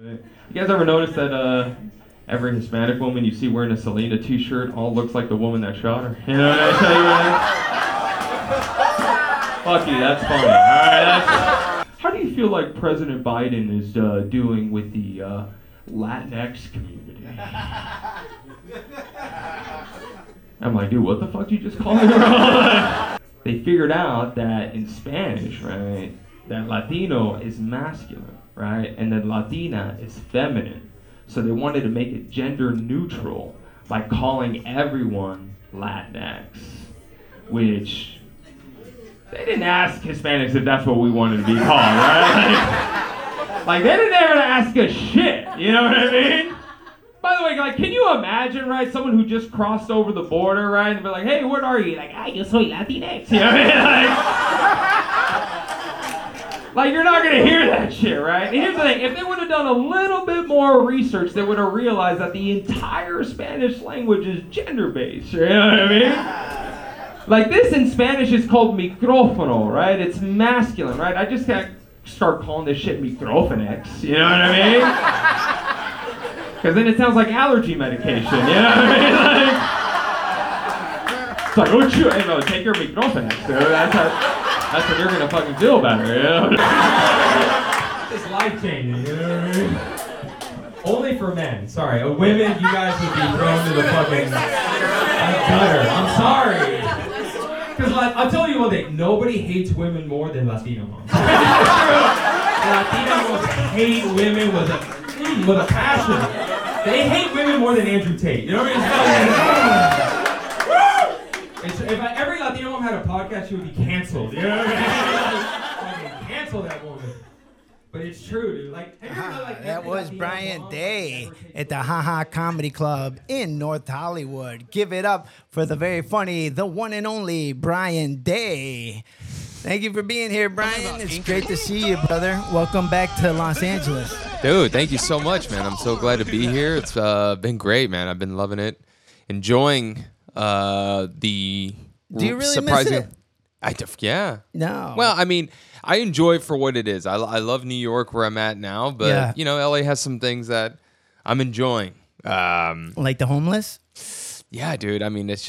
You guys ever notice that every Hispanic woman you see wearing a Selena t-shirt all looks like the woman that shot her? You know what I tell you, man? Fuck you, that's funny. All right, how do you feel like President Biden is doing with the Latinx community? I'm like, dude, what the fuck did you just call me? They figured out that in Spanish, right, that Latino is masculine, right, and then Latina is feminine. So they wanted to make it gender neutral by calling everyone Latinx, which they didn't ask Hispanics if that's what we wanted to be called, right? Like they didn't ever ask us shit, you know what I mean? By the way, like, can you imagine, right, someone who just crossed over the border, right, and be like, hey, what are you? Like, ah, yo soy Latinx, you know what I mean? Like, you're not gonna hear that shit, right? And here's the thing, if they would've done a little bit more research, they would've realized that the entire Spanish language is gender-based, you know what I mean? Like, this in Spanish is called micrófono, right? It's masculine, right? I just gotta start calling this shit micrófonex, you know what I mean? Because then it sounds like allergy medication, you know what I mean? Like, it's like, oh, shoot, you know, take your microphone next to it. That's what you're going to fucking feel about her, you know? It's life-changing, you know what I mean? Only for men. Sorry, women, you guys would be thrown to the fucking gutter. I'm sorry. Because like, I'll tell you one thing. Nobody hates women more than Latino moms. Latino moms hate women with a passion. They hate women more than Andrew Tate. You know what I mean? So if every Latino woman had a podcast, she would be canceled. You know what I mean? I mean, cancel that woman. But it's true, dude. Like, that was Bryan Day at the Ha Ha Comedy Club in North Hollywood. Give it up for the very funny, the one and only Bryan Day. Thank you for being here, Bryan. It's great to see you, brother. Welcome back to Los Angeles. Dude, thank you so much, man. I'm so glad to be here. It's been great, man. I've been loving it. Enjoying the surprising... Do you really miss it? Yeah. No. Well, I mean, I enjoy it for what it is. I love New York where I'm at now, but, you know, LA has some things that I'm enjoying. Like the homeless? Yeah, dude. I mean, it's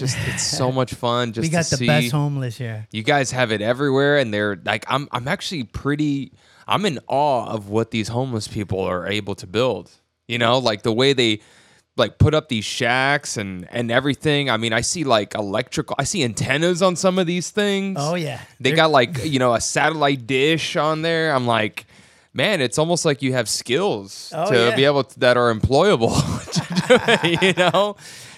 so much fun. Just we got to the best homeless here. You guys have it everywhere, and they're like, I'm actually pretty. I'm in awe of what these homeless people are able to build. You know, like the way they like put up these shacks and everything. I mean, I see like electrical. I see antennas on some of these things. Oh yeah, they got like you know a satellite dish on there. I'm like, man, it's almost like you have skills be able to, that are employable. You know.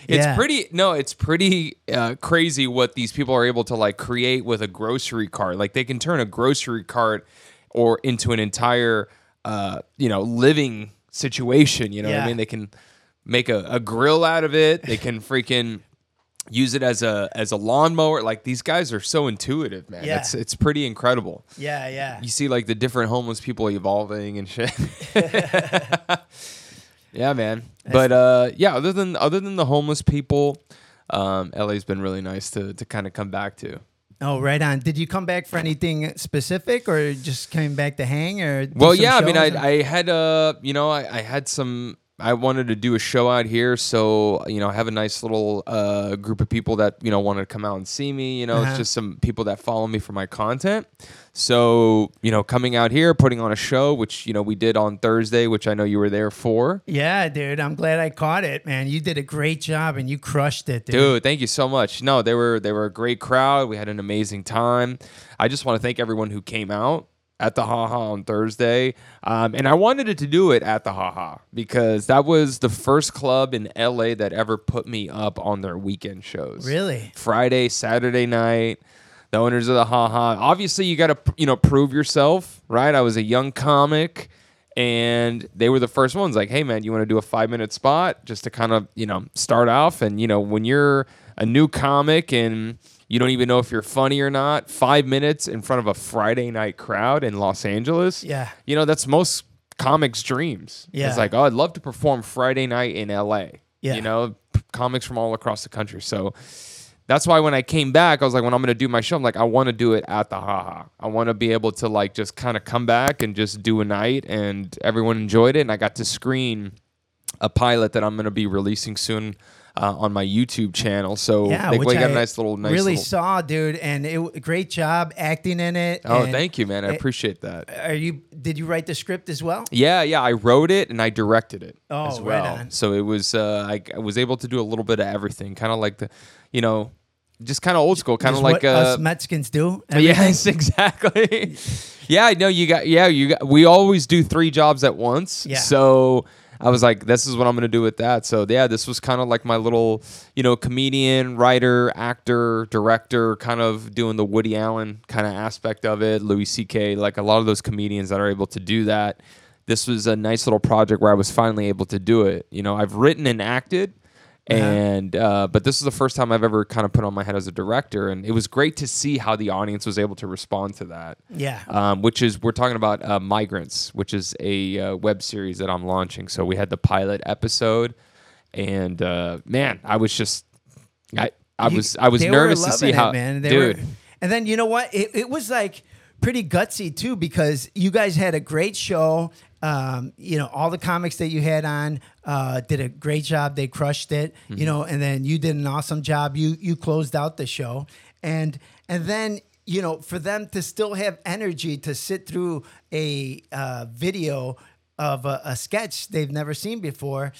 It's pretty crazy what these people are able to like create with a grocery cart. Like they can turn a grocery cart or into an entire you know living situation. You know what I mean? They can make a grill out of it. They can freaking use it as a lawnmower. Like these guys are so intuitive, man. Yeah. It's pretty incredible. Yeah, yeah. You see like the different homeless people evolving and shit. Yeah, man. But yeah, other than the homeless people, LA's been really nice to kind of come back to. Oh, right on. Did you come back for anything specific, or just came back to hang? Or well, yeah. I mean, I had you know, I had some. I wanted to do a show out here, so you know, I have a nice little group of people that you know wanted to come out and see me. You know, It's just some people that follow me for my content. So you know, coming out here, putting on a show, which you know we did on Thursday, which I know you were there for. Yeah, dude, I'm glad I caught it, man. You did a great job and you crushed it, dude. Dude, thank you so much. No, they were a great crowd. We had an amazing time. I just want to thank everyone who came out at the Ha Ha on Thursday. And I wanted to do it at the Ha Ha because that was the first club in LA that ever put me up on their weekend shows. Really? Friday, Saturday night, the owners of the Ha Ha. Obviously, you got to prove yourself, right? I was a young comic, and they were the first ones like, hey, man, you want to do a 5-minute spot just to kind of start off? And when you're a new comic and you don't even know if you're funny or not, 5 minutes in front of a Friday night crowd in Los Angeles. Yeah. You know, that's most comics' dreams. Yeah. It's like, oh, I'd love to perform Friday night in LA. Yeah. You know, comics from all across the country. So That's why when I came back, I was like, when I'm going to do my show, I'm like, I want to do it at the Ha Ha. I want to be able to like just kind of come back and just do a night, and everyone enjoyed it. And I got to screen a pilot that I'm going to be releasing soon on my YouTube channel. So yeah, they got a nice really little... saw, dude, and it great job acting in it. Oh, thank you, man. I appreciate that. Did you write the script as well? Yeah. I wrote it and I directed it as well. Right on. So it was I was able to do a little bit of everything, kind of like the, you know. Just kind of old school, kind of like us Mexicans do. Everything. Yes, exactly. We always do three jobs at once. Yeah. So I was like, this is what I'm going to do with that. So yeah, this was kind of like my little, comedian, writer, actor, director, kind of doing the Woody Allen kind of aspect of it. Louis C.K., like a lot of those comedians that are able to do that. This was a nice little project where I was finally able to do it. I've written and acted. Uh-huh. And but this is the first time I've ever kind of put on my head as a director, and it was great to see how the audience was able to respond to that. Yeah, which is we're talking about Migrants, which is a web series that I'm launching. So we had the pilot episode, and man, I was just I was nervous to see how, man. And then you know what? It was like pretty gutsy too, because you guys had a great show. All the comics that you had on did a great job. They crushed it, mm-hmm. And then you did an awesome job. You closed out the show. And then, for them to still have energy to sit through a video of a sketch they've never seen before,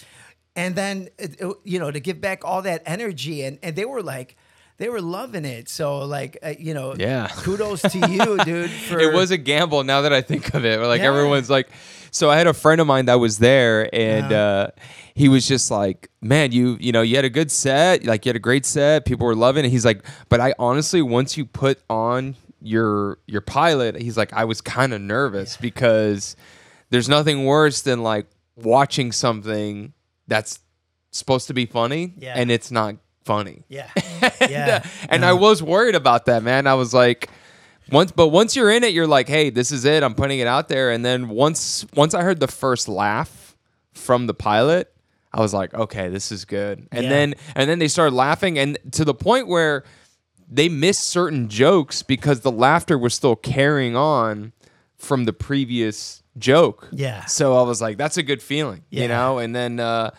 and then, to give back all that energy. And they were like, they were loving it. So, kudos to you, dude. It was a gamble now that I think of it. Everyone's like... So I had a friend of mine that was there, and he was just like, man, you had a good set. Like, you had a great set. People were loving it. He's like, but I honestly, once you put on your pilot, he's like, I was kind of nervous because there's nothing worse than, watching something that's supposed to be funny, and it's not funny. Yeah. And I was worried about that, man. I was like, once you're in it, you're like, hey, this is it. I'm putting it out there. And then once I heard the first laugh from the pilot, I was like, okay, this is good. And then they started laughing, and to the point where they missed certain jokes because the laughter was still carrying on from the previous joke. Yeah. So I was like, that's a good feeling, And then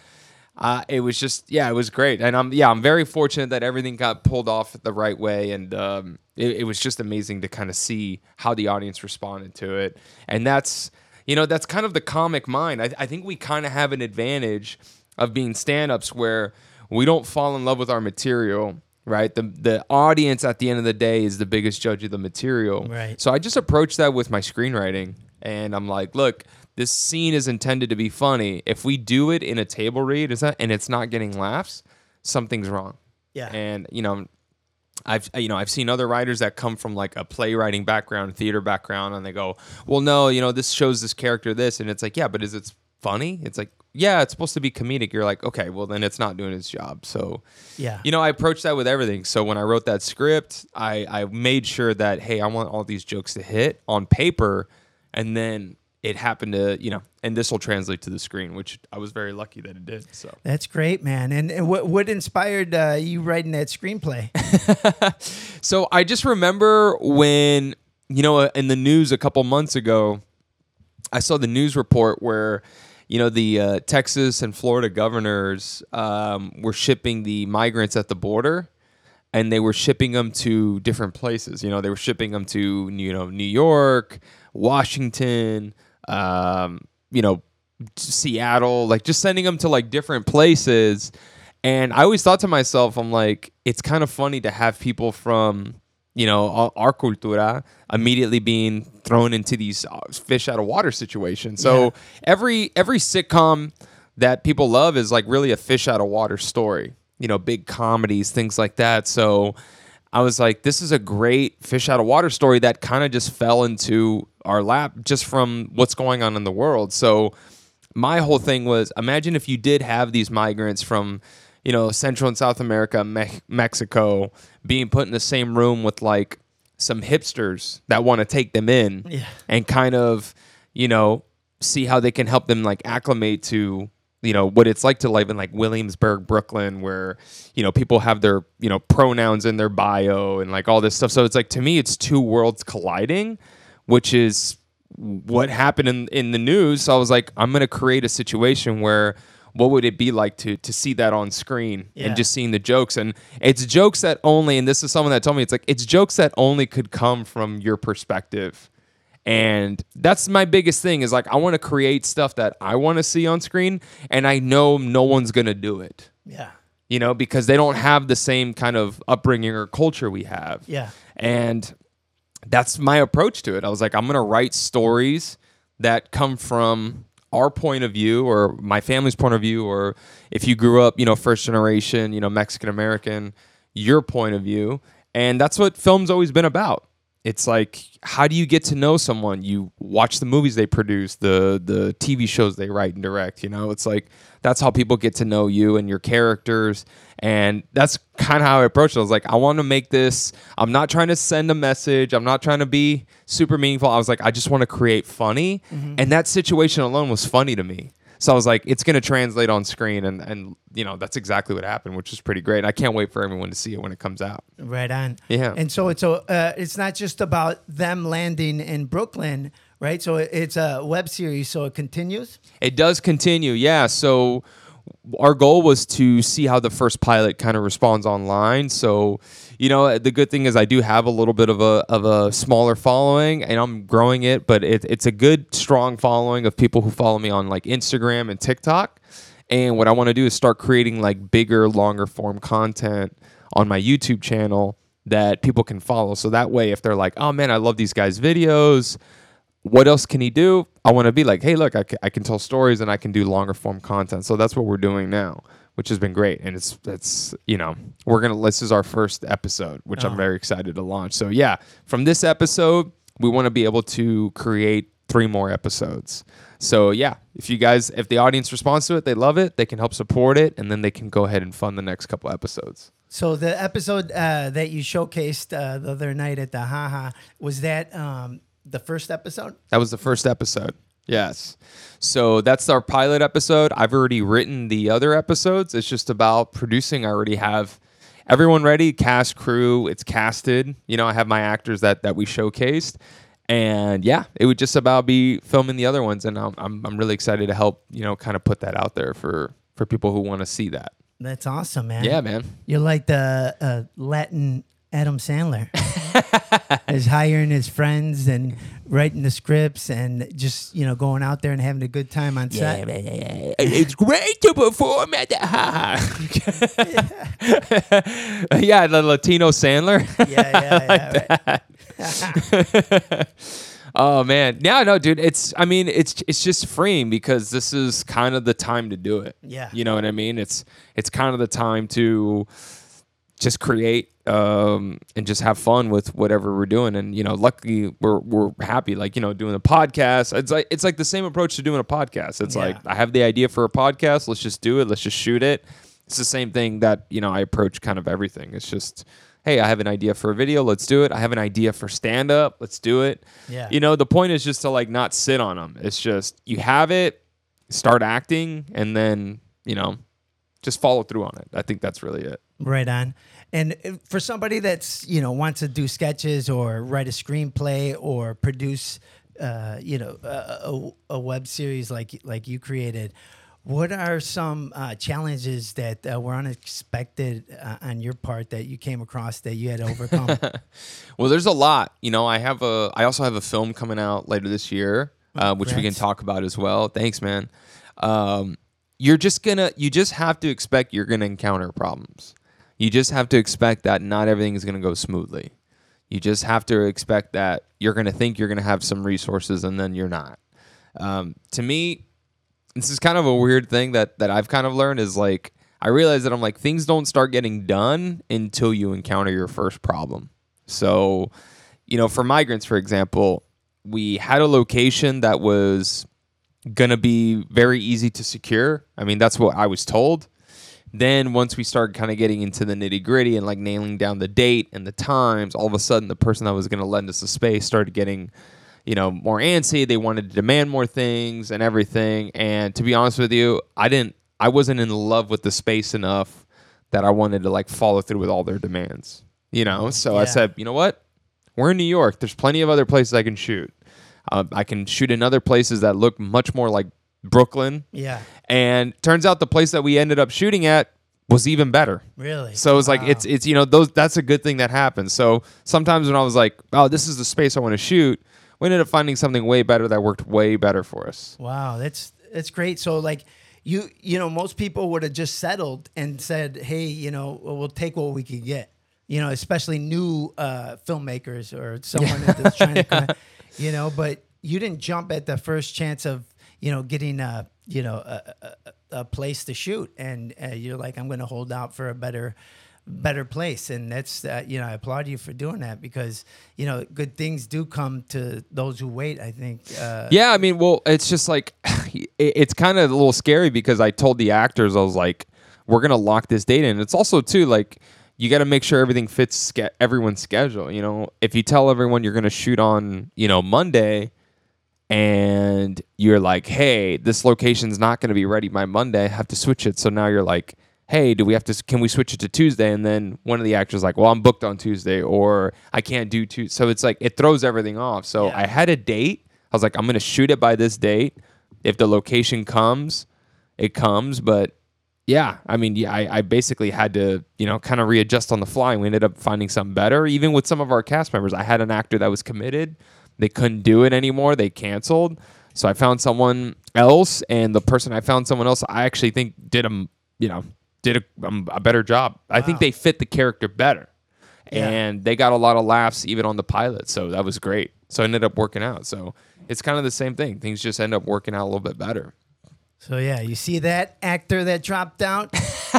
it was just, it was great. And I'm very fortunate that everything got pulled off the right way. And it was just amazing to kind of see how the audience responded to it. And that's kind of the comic mind. I think we kind of have an advantage of being stand-ups where we don't fall in love with our material, right? The audience at the end of the day is the biggest judge of the material. Right. So I just approach that with my screenwriting. And I'm like, look, this scene is intended to be funny. If we do it in a table read and it's not getting laughs, something's wrong. Yeah. And, I've seen other writers that come from like a playwriting background, theater background, and they go, well, no, this shows this character this. And it's like, yeah, but is it funny? It's like, yeah, it's supposed to be comedic. You're like, okay, well, then it's not doing its job. So, I approach that with everything. So when I wrote that script, I made sure that, hey, I want all these jokes to hit on paper, and then it happened to, and this will translate to the screen, which I was very lucky that it did. So that's great, man. And what inspired you writing that screenplay? So I just remember when, in the news a couple months ago, I saw the news report where, the Texas and Florida governors were shipping the migrants at the border. And they were shipping them to different places. They were shipping them to, New York, Washington, Seattle, just sending them to different places. And I always thought to myself, I'm like, it's kind of funny to have people from, our cultura immediately being thrown into these fish out of water situations. So every sitcom that people love is really a fish out of water story. Big comedies, things like that. So I was like, this is a great fish out of water story that kind of just fell into our lap just from what's going on in the world. So my whole thing was, imagine if you did have these migrants from, Central and South America, Mexico, being put in the same room with some hipsters that want to take them in and kind of, see how they can help them acclimate to you know, what it's like to live in like Williamsburg, Brooklyn, where, you know, people have their, you know, pronouns in their bio and like all this stuff. So it's like, to me, it's two worlds colliding, which is what happened in the news. So I was like, I'm going to create a situation where what would it be like to see that on screen and just seeing the jokes. And it's jokes that only, and this is someone that told me, it's like, it's jokes that only could come from your perspective. And that's my biggest thing is like, I want to create stuff that I want to see on screen, and I know no one's going to do it. Yeah. You know, because they don't have the same kind of upbringing or culture we have. Yeah. And that's my approach to it. I was like, I'm going to write stories that come from our point of view or my family's point of view, or if you grew up, you know, first generation, you know, Mexican American, your point of view. And that's what film's always been about. It's like, how do you get to know someone? You watch the movies they produce, the TV shows they write and direct, you know? It's like, that's how people get to know you and your characters. And that's kind of how I approached it. I was like, I want to make this. I'm not trying to send a message. I'm not trying to be super meaningful. I was like, I just want to create funny. Mm-hmm. And that situation alone was funny to me. So I was like, it's going to translate on screen. And you know, that's exactly what happened, which is pretty great. And I can't wait for everyone to see it when it comes out. Right on. Yeah. And so it's not just about them landing in Brooklyn, right? So it's a web series, so it continues? It does continue, yeah. So our goal was to see how the first pilot kind of responds online. So, you know, the good thing is I do have a little bit of a smaller following, and I'm growing it, but it's a good, strong following of people who follow me on like Instagram and TikTok. And what I want to do is start creating like bigger, longer form content on my YouTube channel that people can follow. So that way, if they're like, oh man, I love these guys' videos, what else can he do? I want to be like, hey, look, I can tell stories and I can do longer form content. So that's what we're doing now, which has been great. And it's you know, this is our first episode, which I'm very excited to launch. So yeah, from this episode, we want to be able to create 3 more episodes. So yeah, if the audience responds to it, they love it, they can help support it, and then they can go ahead and fund the next couple episodes. So the episode that you showcased the other night at the Ha Ha, was that... the first episode? That was the first episode, yes. So that's our pilot episode. I've already written the other episodes. It's just about producing. I already have everyone ready, cast, crew. It's casted. You know, I have my actors that we showcased. And yeah, it would just about be filming the other ones. And I'm really excited to help, you know, kind of put that out there for people who want to see that. That's awesome, man. Yeah, man. You're like the Latin Adam Sandler. Is hiring his friends and writing the scripts and just, you know, going out there and having a good time on set. Yeah. It's great to perform at the Ha Ha. Yeah, the Latino Sandler. Yeah, right. Oh man, no, dude. It's just freeing because this is kind of the time to do it. Yeah, you know what I mean. It's kind of the time to just create. And just have fun with whatever we're doing. And, you know, luckily we're happy, like, you know, doing a podcast. It's like the same approach to doing a podcast. It's like, I have the idea for a podcast. Let's just do it. Let's just shoot it. It's the same thing that, you know, I approach kind of everything. It's just, hey, I have an idea for a video. Let's do it. I have an idea for stand up. Let's do it. Yeah. You know, the point is just to like, not sit on them. It's just, you have it, start acting, and then, you know, just follow through on it. I think that's really it. Right on. And for somebody that's, you know, wants to do sketches or write a screenplay or produce, you know, a web series like you created, what are some challenges that were unexpected on your part that you came across that you had to overcome? Well, there's a lot. You know, I also have a film coming out later this year, which we can talk about as well. Thanks, man. You just have to expect you're going to encounter problems. You just have to expect that not everything is going to go smoothly. You just have to expect that you're going to think you're going to have some resources and then you're not. To me, this is kind of a weird thing that I've kind of learned is like, I realize that I'm like, things don't start getting done until you encounter your first problem. So, you know, for Migrants, for example, we had a location that was going to be very easy to secure. I mean, that's what I was told. Then once we started kind of getting into the nitty gritty and like nailing down the date and the times, all of a sudden the person that was going to lend us the space started getting, you know, more antsy. They wanted to demand more things and everything. And to be honest with you, I wasn't in love with the space enough that I wanted to like follow through with all their demands, you know? So I said, you know what? We're in New York. There's plenty of other places I can shoot. I can shoot in other places that look much more like Brooklyn. Yeah. And turns out the place that we ended up shooting at was even better. Really? So it's like, it's, you know, those, that's a good thing that happens. So sometimes when I was like, oh, this is the space I want to shoot, we ended up finding something way better that worked way better for us. Wow. That's great. So like you know, most people would have just settled and said, hey, you know, we'll take what we could get, you know, especially new filmmakers or someone that's trying to kind of, you know, but you didn't jump at the first chance of, you know, getting a, you know, a place to shoot, and you're like, I'm going to hold out for a better place, and that's you know, I applaud you for doing that, because you know, good things do come to those who wait, I think. Yeah, I mean, well, it's just like it's kind of a little scary, because I told the actors, I was like, we're going to lock this date in. It's also too like, you got to make sure everything fits everyone's schedule, you know. If you tell everyone you're going to shoot on, you know, Monday, and you're like, hey, this location's not going to be ready by Monday, I have to switch it. So now you're like, hey, can we switch it to Tuesday? And then one of the actors like, well, I'm booked on Tuesday, or I can't do Tuesday. So it's like, it throws everything off. So I had a date. I was like, I'm going to shoot it by this date. If the location comes, it comes. But yeah, I mean, yeah, I basically had to, you know, kind of readjust on the fly. We ended up finding something better. Even with some of our cast members, I had an actor that was committed. They couldn't do it anymore. They canceled. So I found someone else, and the person I found someone else, I actually think did a better job. Wow. I think they fit the character better. Yeah. And they got a lot of laughs even on the pilot, so that was great. So it ended up working out. So it's kind of the same thing. Things just end up working out a little bit better. So yeah, you see that actor that dropped out?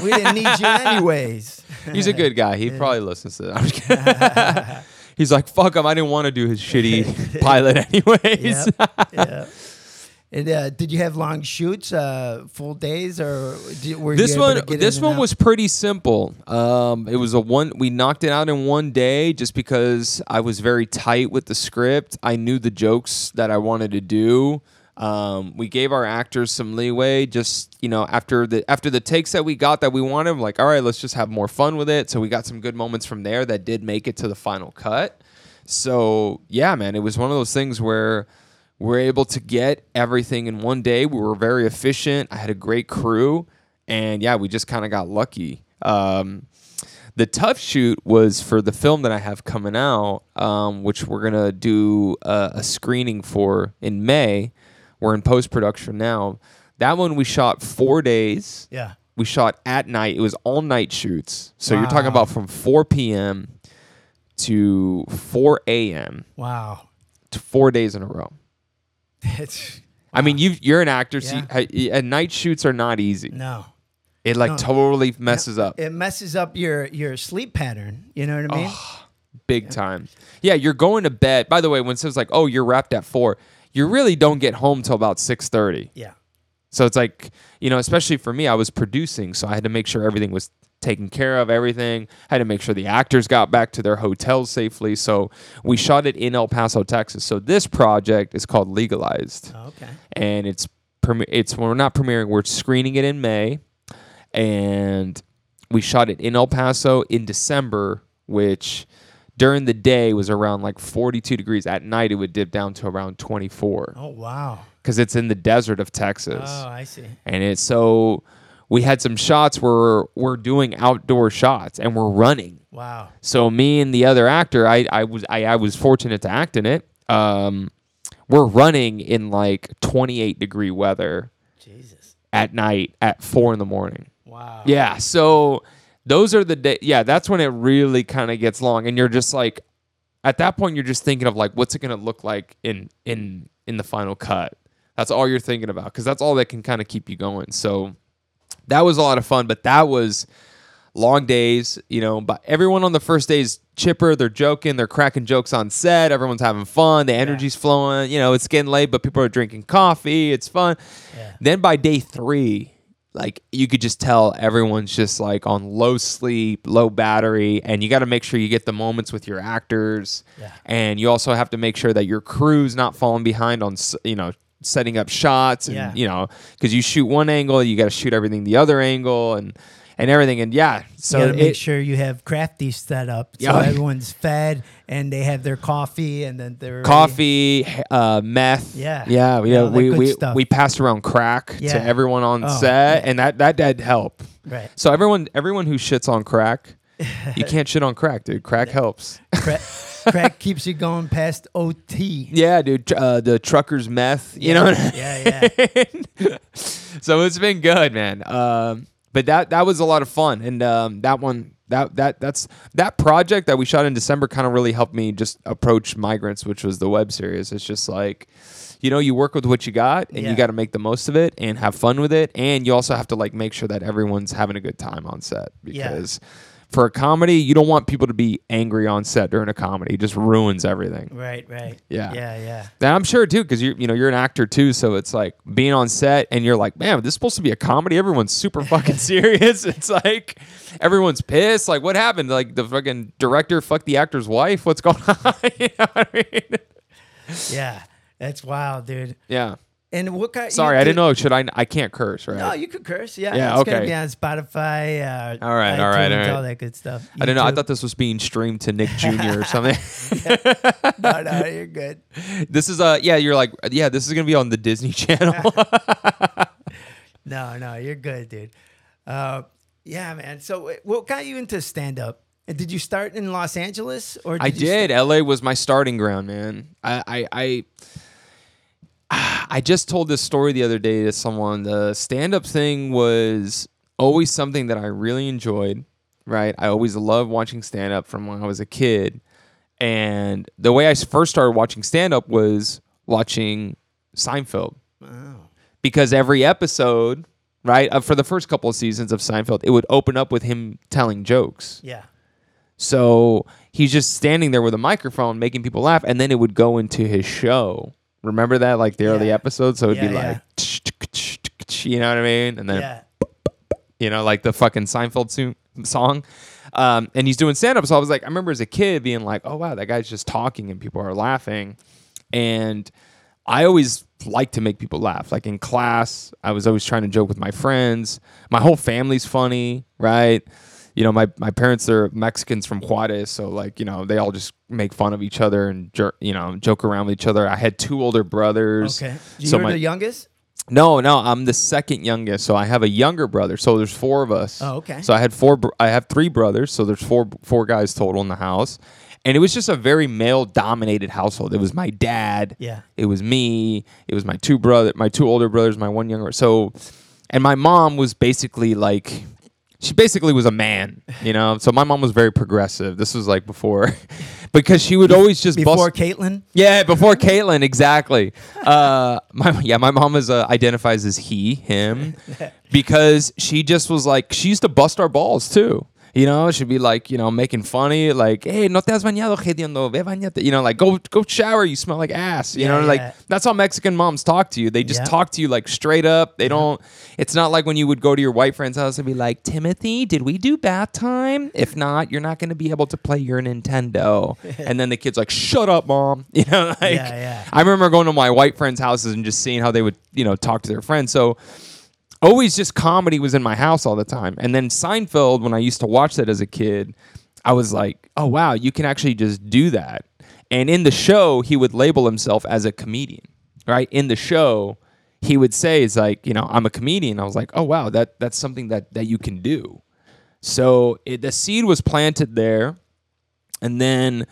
We didn't need you anyways. He's a good guy. He probably listens to that. He's like, fuck him, I didn't want to do his shitty pilot anyways. Yeah. And did you have long shoots, full days, or were this you able to get this one out? Was pretty simple. It was we knocked it out in one day, just because I was very tight with the script. I knew the jokes that I wanted to do. We gave our actors some leeway, just, you know, after the takes that we got that we wanted. I'm like, all right, let's just have more fun with it. So we got some good moments from there that did make it to the final cut. So yeah, man, it was one of those things where we're able to get everything in one day. We were very efficient. I had a great crew. And yeah, we just kind of got lucky. The tough shoot was for the film that I have coming out, which we're going to do a screening for in May. We're in post-production now. That one we shot 4 days. Yeah. We shot at night. It was all-night shoots. So you're talking about from 4 p.m. to 4 a.m. Wow. 4 days in a row. I mean, you're an actor, so night shoots are not easy. No. It totally messes up. It messes up your sleep pattern. You know what I mean? Big time. Yeah, you're going to bed. By the way, when it's like, oh, you're wrapped at 4, you really don't get home till about 6:30. Yeah. So it's like, you know, especially for me, I was producing, so I had to make sure everything was taken care of, everything. I had to make sure the actors got back to their hotels safely. So we shot it in El Paso, Texas. So this project is called Legalized. Oh, okay. And we're not premiering, we're screening it in May. And we shot it in El Paso in December, which during the day was around like 42 degrees. At night, it would dip down to around 24. Oh, wow. Because it's in the desert of Texas. Oh, I see. And it's so... We had some shots where we're doing outdoor shots and we're running. Wow! So me and the other actor, I was fortunate to act in it. We're running in like 28 degree weather. Jesus. At night at 4 a.m. Wow. Yeah. So those are the days. Yeah, that's when it really kind of gets long, and you're just like, at that point, you're just thinking of like, what's it gonna look like in the final cut? That's all you're thinking about, because that's all that can kind of keep you going. So. That was a lot of fun, but that was long days, you know. But everyone on the first day is chipper. They're joking. They're cracking jokes on set. Everyone's having fun. The energy's flowing. You know, it's getting late, but people are drinking coffee. It's fun. Yeah. Then by day 3, like you could just tell everyone's just like on low sleep, low battery, and you got to make sure you get the moments with your actors, and you also have to make sure that your crew's not falling behind on, you know, setting up shots, and you know, because you shoot one angle, you got to shoot everything the other angle, and everything, and so you gotta make sure you have crafty set up, so everyone's fed and they have their coffee, and then their coffee, meth, we passed around crack to everyone on set, and that did help. Right. So everyone who shits on crack, you can't shit on crack, dude. Crack helps. Crack keeps you going past OT. Yeah, dude. The trucker's meth. You know what I mean? Yeah. So it's been good, man. But that was a lot of fun, and that project that we shot in December kind of really helped me just approach Migrants, which was the web series. It's just like, you know, you work with what you got, and you got to make the most of it and have fun with it, and you also have to like make sure that everyone's having a good time on set, because. Yeah. For a comedy, you don't want people to be angry on set during a comedy. It just ruins everything. Right. Yeah. And I'm sure too, because you're an actor too, so it's like being on set and you're like, man, this is supposed to be a comedy. Everyone's super fucking serious. It's like everyone's pissed. Like, what happened? Like the fucking director fucked the actor's wife. What's going on? You know what I mean? Yeah, that's wild, dude. Yeah. And what kind? Sorry, I didn't know. Should I? I can't curse, right? No, you could curse. Yeah. Yeah. It's gonna be on Spotify. All right. iTunes, all right. All that good stuff. YouTube. I don't know. I thought this was being streamed to Nick Jr. or something. No, you're good. This is You're like, this is gonna be on the Disney Channel. No, you're good, dude. Man. So, what got you into stand up? And did you start in Los Angeles, or did I? LA was my starting ground, man. I just told this story the other day to someone. The stand-up thing was always something that I really enjoyed, right? I always loved watching stand-up from when I was a kid. And the way I first started watching stand-up was watching Seinfeld. Wow. Because every episode, right, for the first couple of seasons of Seinfeld, it would open up with him telling jokes. Yeah. So he's just standing there with a microphone making people laugh, and then it would go into his show. Remember that, like the early episodes? So it'd be like, you know what I mean? And then, you know, like the fucking Seinfeld song. And he's doing stand-up. So I was like, I remember as a kid being like, oh, wow, that guy's just talking and people are laughing. And I always liked to make people laugh. Like in class, I was always trying to joke with my friends. My whole family's funny, right? You know, my parents are Mexicans from Juarez, so like, you know, they all just make fun of each other and joke around with each other. I had two older brothers. Okay, you were the youngest? No, I'm the second youngest, so I have a younger brother. So there's four of us. Oh, okay. So I have three brothers, so there's four guys total in the house, and it was just a very male dominated household. It was my dad. Yeah. It was me. It was my two older brothers, my one younger. So, and my mom was basically like. She basically was a man, you know? So my mom was very progressive. This was like before, because she would always just before Caitlyn? Yeah, before Caitlyn, exactly. My mom identifies as he, him, because she just was like, she used to bust our balls too. You know, she'd be like, you know, making funny, like, hey, no te has bañado, hediondo, ve bañate. You know, like, go shower, you smell like ass. You know, like, that's how Mexican moms talk to you. They just talk to you, like, straight up. They don't, it's not like when you would go to your white friend's house and be like, Timothy, did we do bath time? If not, you're not going to be able to play your Nintendo. And then the kid's like, shut up, mom. You know, like, I remember going to my white friend's houses and just seeing how they would, you know, talk to their friends. So, always just comedy was in my house all the time. And then Seinfeld, when I used to watch that as a kid, I was like, oh, wow, you can actually just do that. And in the show, he would label himself as a comedian, right? In the show, he would say, it's like, you know, I'm a comedian. I was like, oh, wow, that's something that you can do. So the seed was planted there. And then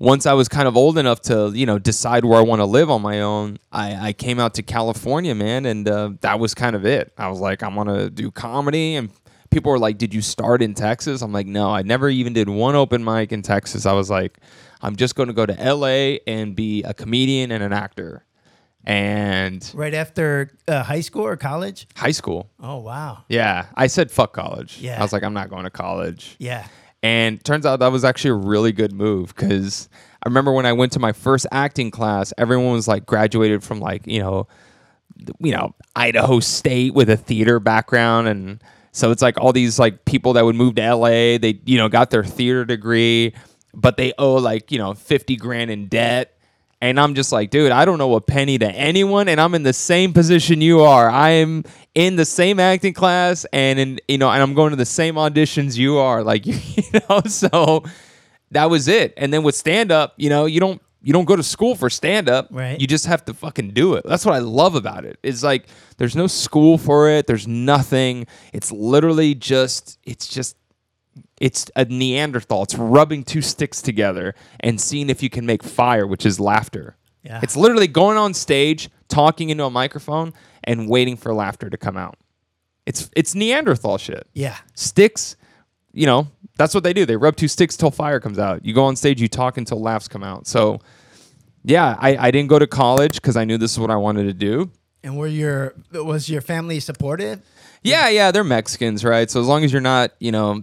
once I was kind of old enough to, you know, decide where I want to live on my own, I came out to California, man, and that was kind of it. I was like, I want to do comedy, and people were like, did you start in Texas? I'm like, no, I never even did one open mic in Texas. I was like, I'm just going to go to LA and be a comedian and an actor. And right after high school or college? High school. Oh, wow. Yeah. I said, fuck college. Yeah. I was like, I'm not going to college. Yeah. And turns out that was actually a really good move, because I remember when I went to my first acting class, everyone was like graduated from like, you know, you know, Idaho State with a theater background. And so it's like all these like people that would move to LA, they, you know, got their theater degree, but they owe like, you know, 50 grand in debt. And I'm just like, dude, I don't know a penny to anyone, and I'm in the same position you are. I am in the same acting class, and in, you know, and I'm going to the same auditions you are. Like, you know, so that was it. And then with stand up, you know, you don't go to school for stand up. Right. You just have to fucking do it. That's what I love about it. It's like there's no school for it. There's nothing. It's literally just it's a Neanderthal. It's rubbing two sticks together and seeing if you can make fire, which is laughter. Yeah. It's literally going on stage, talking into a microphone, and waiting for laughter to come out. It's Neanderthal shit. Yeah. Sticks, you know, that's what they do. They rub two sticks till fire comes out. You go on stage, you talk until laughs come out. So, yeah, I didn't go to college because I knew this is what I wanted to do. And was your family supportive? Yeah, they're Mexicans, right? So as long as you're not, you know,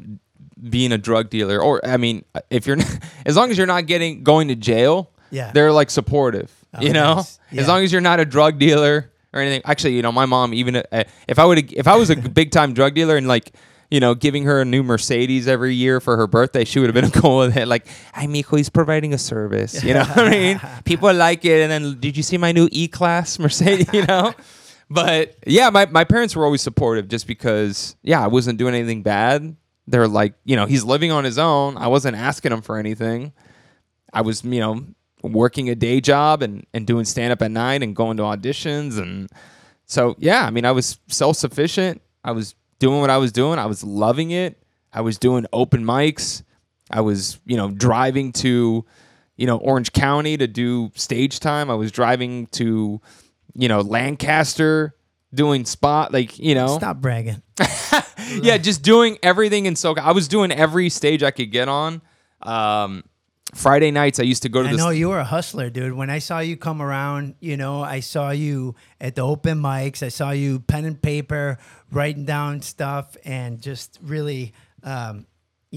being a drug dealer, or I mean, if you're, as long as you're not going to jail, yeah, they're like supportive, oh, you know. Nice. Yeah. As long as you're not a drug dealer or anything. Actually, you know, my mom, even if I was a big time drug dealer and like, you know, giving her a new Mercedes every year for her birthday, she would have been cool with it. Like, hey, mijo, he's providing a service. You know what I mean? People like it. And then, did you see my new E-Class Mercedes? You know. But yeah, my parents were always supportive, just because I wasn't doing anything bad. They're like, you know, he's living on his own. I wasn't asking him for anything. I was, you know, working a day job and doing stand-up at night and going to auditions. And so, yeah, I mean, I was self-sufficient. I was doing what I was doing. I was loving it. I was doing open mics. I was, you know, driving to, you know, Orange County to do stage time. I was driving to, you know, Lancaster, doing spot, like, you know. Stop bragging. Yeah, just doing everything in SoCal. I was doing every stage I could get on. Friday nights, I used to go to this. I know you were a hustler, dude. When I saw you come around, you know, I saw you at the open mics. I saw you pen and paper, writing down stuff, and just really, you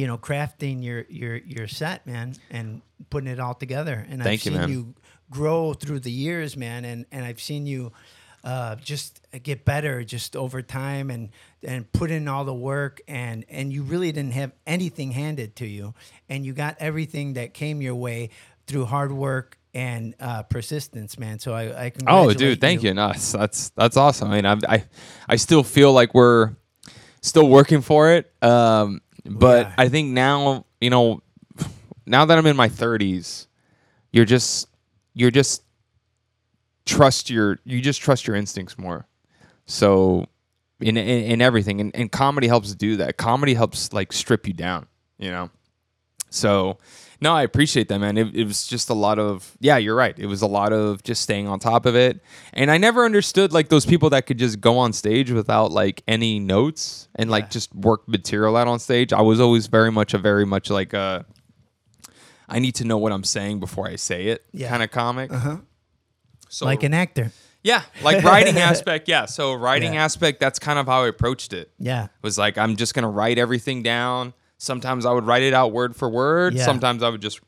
know, crafting your set, man, and putting it all together. And I've seen you grow through the years, man, and I've seen you just get better just over time and put in all the work, and you really didn't have anything handed to you, and you got everything that came your way through hard work and persistence, man. So I congratulate you. Oh, dude, thank you. No, that's awesome. I mean, I still feel like we're still working for it, but yeah. I think now, you know, now that I'm in my 30s, you're just trust your instincts more. So in everything, and comedy helps do that. Comedy helps like strip you down, you know. So no, I appreciate that, man. It was just a lot of, yeah, you're right. It was a lot of just staying on top of it. And I never understood like those people that could just go on stage without like any notes and like just work material out on stage. I was always very much like I need to know what I'm saying before I say it kind of comic. Uh-huh. So, like an actor. Yeah, like writing aspect, yeah. So writing aspect, that's kind of how I approached it. Yeah. It was like, I'm just going to write everything down. Sometimes I would write it out word for word. Yeah. Sometimes I would just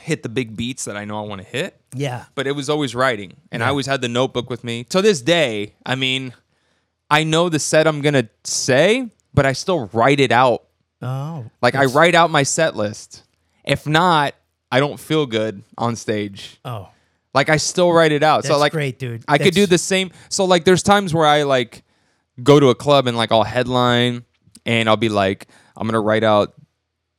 hit the big beats that I know I want to hit. Yeah. But it was always writing. And I always had the notebook with me. To this day, I mean, I know the set I'm going to say, but I still write it out. Oh. Like, I write out my set list. If not, I don't feel good on stage. Oh. Like, I still write it out. That's so like great, dude. I could do the same. So like there's times where I like go to a club and like I'll headline and I'll be like, I'm gonna write out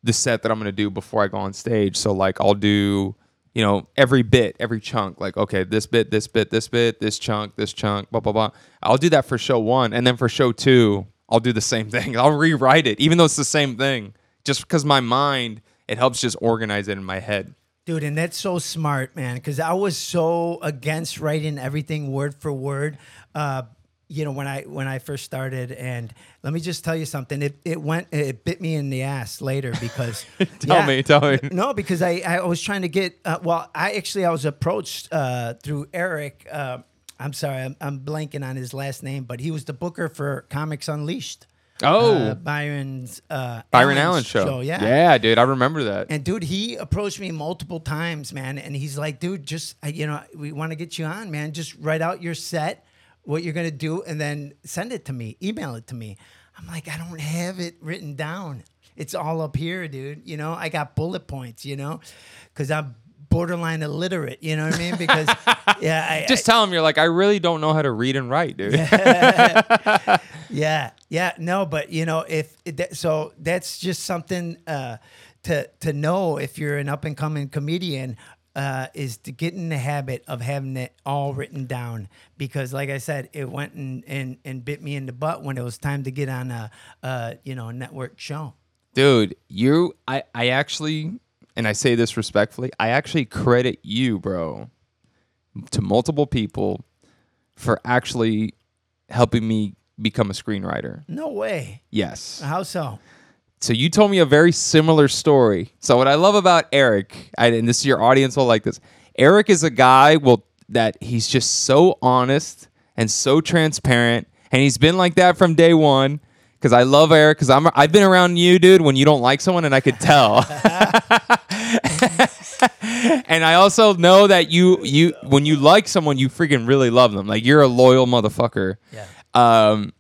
the set that I'm gonna do before I go on stage. So like I'll do, you know, every bit, every chunk, like, okay, this bit, this bit, this bit, this chunk, blah, blah, blah. I'll do that for show one, and then for show two, I'll do the same thing. I'll rewrite it, even though it's the same thing. Just because my mind, it helps just organize it in my head. Dude, and that's so smart, man, because I was so against writing everything word for word, you know, when I first started. And let me just tell you something. It bit me in the ass later because... tell me. No, because I was trying to get... I was approached through Eric. I'm sorry, I'm blanking on his last name, but he was the booker for Comics Unleashed. Oh, Byron Allen's show. Yeah, dude, I remember that. And dude, he approached me multiple times, man, and he's like, dude, just, you know, we want to get you on, man. Just write out your set, what you're going to do and then send it to me, email it to me. I'm like, I don't have it written down. It's all up here, dude. You know, I got bullet points, you know, because I'm borderline illiterate, you know what I mean? Because, yeah. Just tell him, you're like, I really don't know how to read and write, dude. Yeah. Yeah. No, but, you know, so that's just something to know if you're an up-and-coming comedian, is to get in the habit of having it all written down, because like I said, it went and bit me in the butt when it was time to get on a network show. Dude, I actually, and I say this respectfully, I actually credit you, bro, to multiple people for actually helping me become a screenwriter. No way. Yes. How so? So you told me a very similar story. So what I love about Eric, and this, your audience will like this, Eric is a guy that he's just so honest and so transparent, and he's been like that from day one, because I love Eric, because I've been around you, dude, when you don't like someone, and I could tell. And I also know that you when you like someone, you freaking really love them. Like, you're a loyal motherfucker. Yeah. But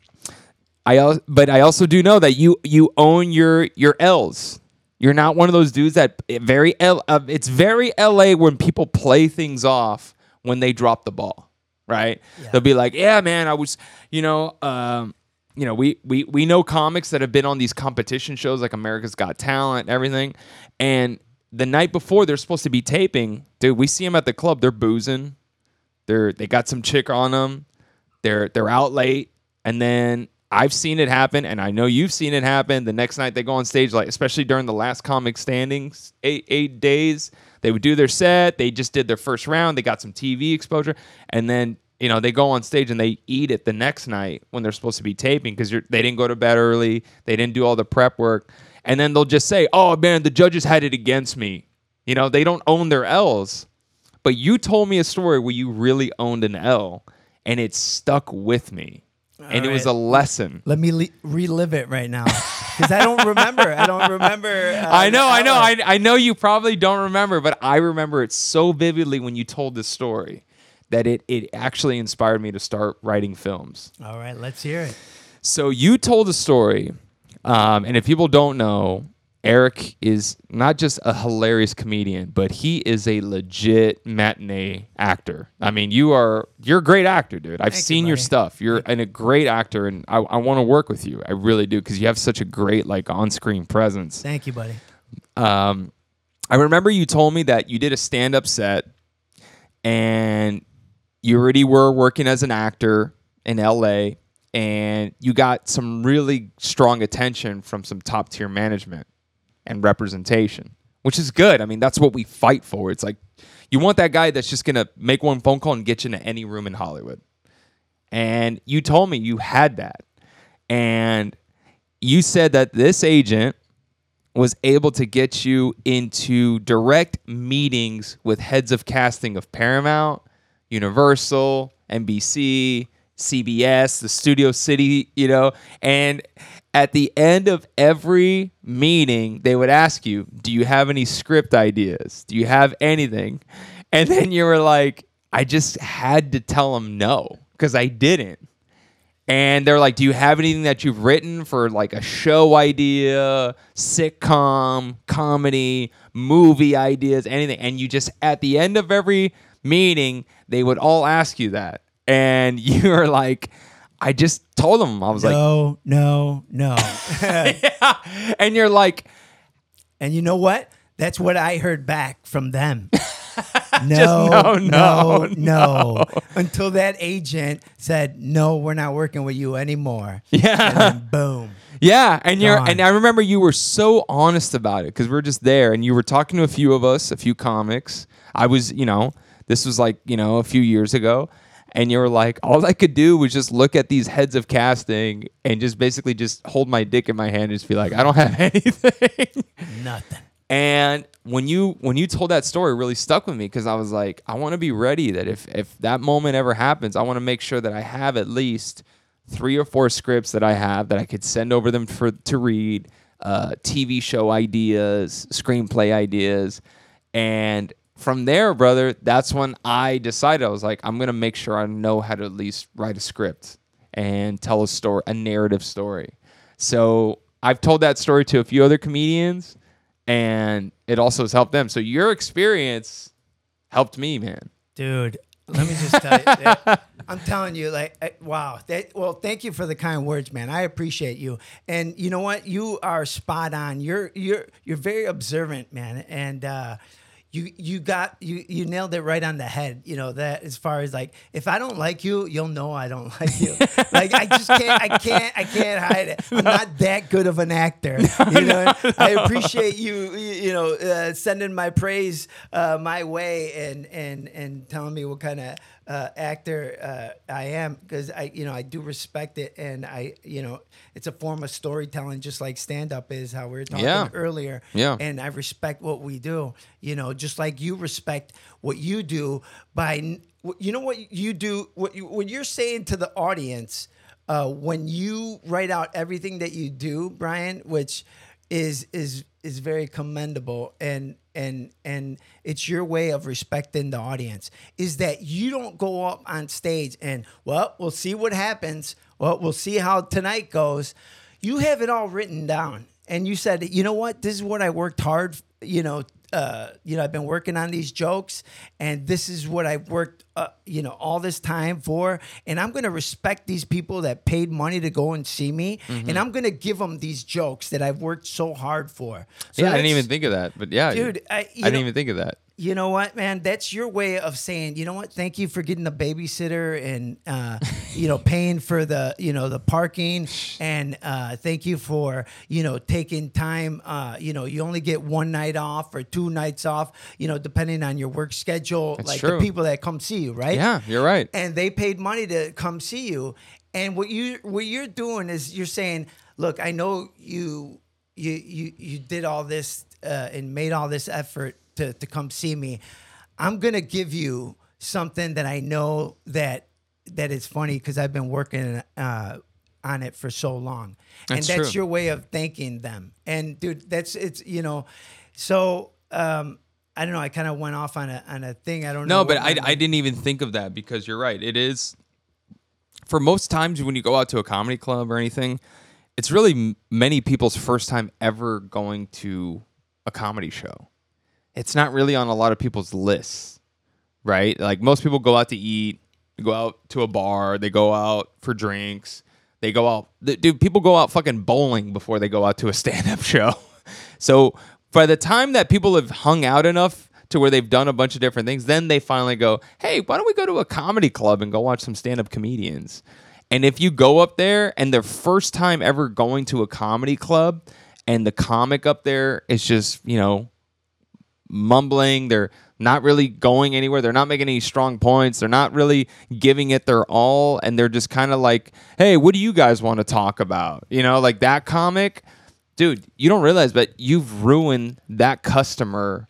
I also do know that you own your L's. You're not one of those dudes that it's very LA when people play things off when they drop the ball, right? Yeah. They'll be like, "Yeah, man, I was, we know comics that have been on these competition shows like America's Got Talent and everything, and the night before they're supposed to be taping, dude, we see them at the club. They're boozing, they got some chick on them, they're out late, and then." I've seen it happen, and I know you've seen it happen. The next night they go on stage, like especially during the last Comic Standing 8 days, they would do their set. They just did their first round. They got some TV exposure, and then they go on stage and they eat it the next night when they're supposed to be taping because they didn't go to bed early. They didn't do all the prep work, and then they'll just say, "Oh man, the judges had it against me." They don't own their L's. But you told me a story where you really owned an L, and it stuck with me. All right. It was a lesson. Let me relive it right now, because I don't remember. I know you probably don't remember, but I remember it so vividly when you told this story that it actually inspired me to start writing films. All right, let's hear it. So you told a story, and if people don't know, Eric is not just a hilarious comedian, but he is a legit matinee actor. I mean, you're a great actor, dude. I've seen your stuff. You're a great actor, and I want to work with you. I really do, because you have such a great on-screen presence. Thank you, buddy. I remember you told me that you did a stand-up set, and you already were working as an actor in L.A., and you got some really strong attention from some top-tier management and representation, which is good. I mean, that's what we fight for. It's like you want that guy that's just going to make one phone call and get you into any room in Hollywood. And you told me you had that. And you said that this agent was able to get you into direct meetings with heads of casting of Paramount, Universal, NBC, CBS, the Studio City, and at the end of every meeting, they would ask you, do you have any script ideas? Do you have anything? And then you were like, I just had to tell them no, because I didn't. And they're like, do you have anything that you've written for a show idea, sitcom, comedy, movie ideas, anything? And you just, at the end of every meeting, they would all ask you that. And you were like, I just told them. I was no. Yeah. And you're like. And you know what? That's what I heard back from them. No. Until that agent said, no, we're not working with you anymore. Yeah. And then boom. Yeah. And I remember you were so honest about it, because we were just there and you were talking to a few of us, a few comics. I was, this was a few years ago. And you were like, all I could do was just look at these heads of casting and just basically just hold my dick in my hand and just be like, I don't have anything. Nothing. And when you told that story, it really stuck with me, because I was like, I want to be ready that if that moment ever happens, I want to make sure that I have at least 3 or 4 scripts that I have that I could send over them to read, TV show ideas, screenplay ideas. And from there, brother, that's when I decided, I was like, I'm going to make sure I know how to at least write a script and tell a story, a narrative story. So I've told that story to a few other comedians, and it also has helped them. So your experience helped me, man. Dude, let me just tell you. I'm telling you, wow. Well, thank you for the kind words, man. I appreciate you. And you know what? You are spot on. You're very observant, man. And, You nailed it right on the head, you know, that as far as like, if I don't like you, you'll know I don't like you. Like, I just can't hide it. I'm not that good of an actor. You know? I appreciate you sending my praise my way and telling me what kind of actor I am, because I do respect it, and I it's a form of storytelling, just like stand up is, how we were talking earlier. Yeah. And I respect what we do, just like you respect what you do by what you do, what you're saying to the audience when you write out everything that you do, Bryan, which is very commendable, and it's your way of respecting the audience, is that you don't go up on stage and, well, we'll see what happens. Well, we'll see how tonight goes. You have it all written down. And you said, you know what? This is what I worked hard, I've been working on these jokes, and this is what I've worked, all this time for. And I'm going to respect these people that paid money to go and see me, mm-hmm. and I'm going to give them these jokes that I've worked so hard for. So I didn't even think of that, but yeah, dude, I didn't even think of that. You know what, man? That's your way of saying, you know what? Thank you for getting the babysitter and, paying for the, the parking. And thank you for, taking time. You only get one night off or two nights off, depending on your work schedule. That's like true. The people that come see you, right? Yeah, you're right. And they paid money to come see you. And what you're doing is you're saying, look, I know you did all this and made all this effort to come see me. I'm going to give you something that I know that is funny because I've been working on it for so long. That's your way of thanking them. And dude, I don't know. I kind of went off on a thing. I don't know. No, but I didn't even think of that, because you're right. It is, for most times when you go out to a comedy club or anything, it's really many people's first time ever going to a comedy show. It's not really on a lot of people's lists, right? Like, most people go out to eat, go out to a bar, they go out for drinks, they go out. Dude, people go out fucking bowling before they go out to a stand-up show. So by the time that people have hung out enough to where they've done a bunch of different things, then they finally go, hey, why don't we go to a comedy club and go watch some stand-up comedians? And if you go up there and their first time ever going to a comedy club and the comic up there is just, mumbling, they're not really going anywhere, they're not making any strong points, they're not really giving it their all, and they're just kind of like, hey, what do you guys want to talk about? Like that comic, dude, you don't realize, but you've ruined that customer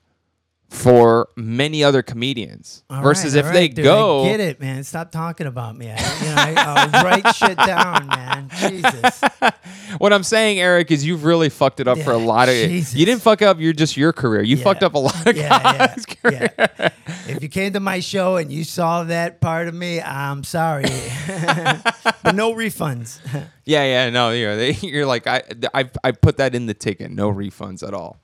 for many other comedians. All versus right, if right, they dude, go I get it, man, stop talking about me. I'll write shit down, man. Jesus. What I'm saying, Eric, is you've really fucked it up for a lot of Jesus. You didn't fuck up your career. You fucked up a lot of guys' career. Yeah. If you came to my show and you saw that part of me, I'm sorry. But no refunds. No, you're like, I put that in the ticket, no refunds at all.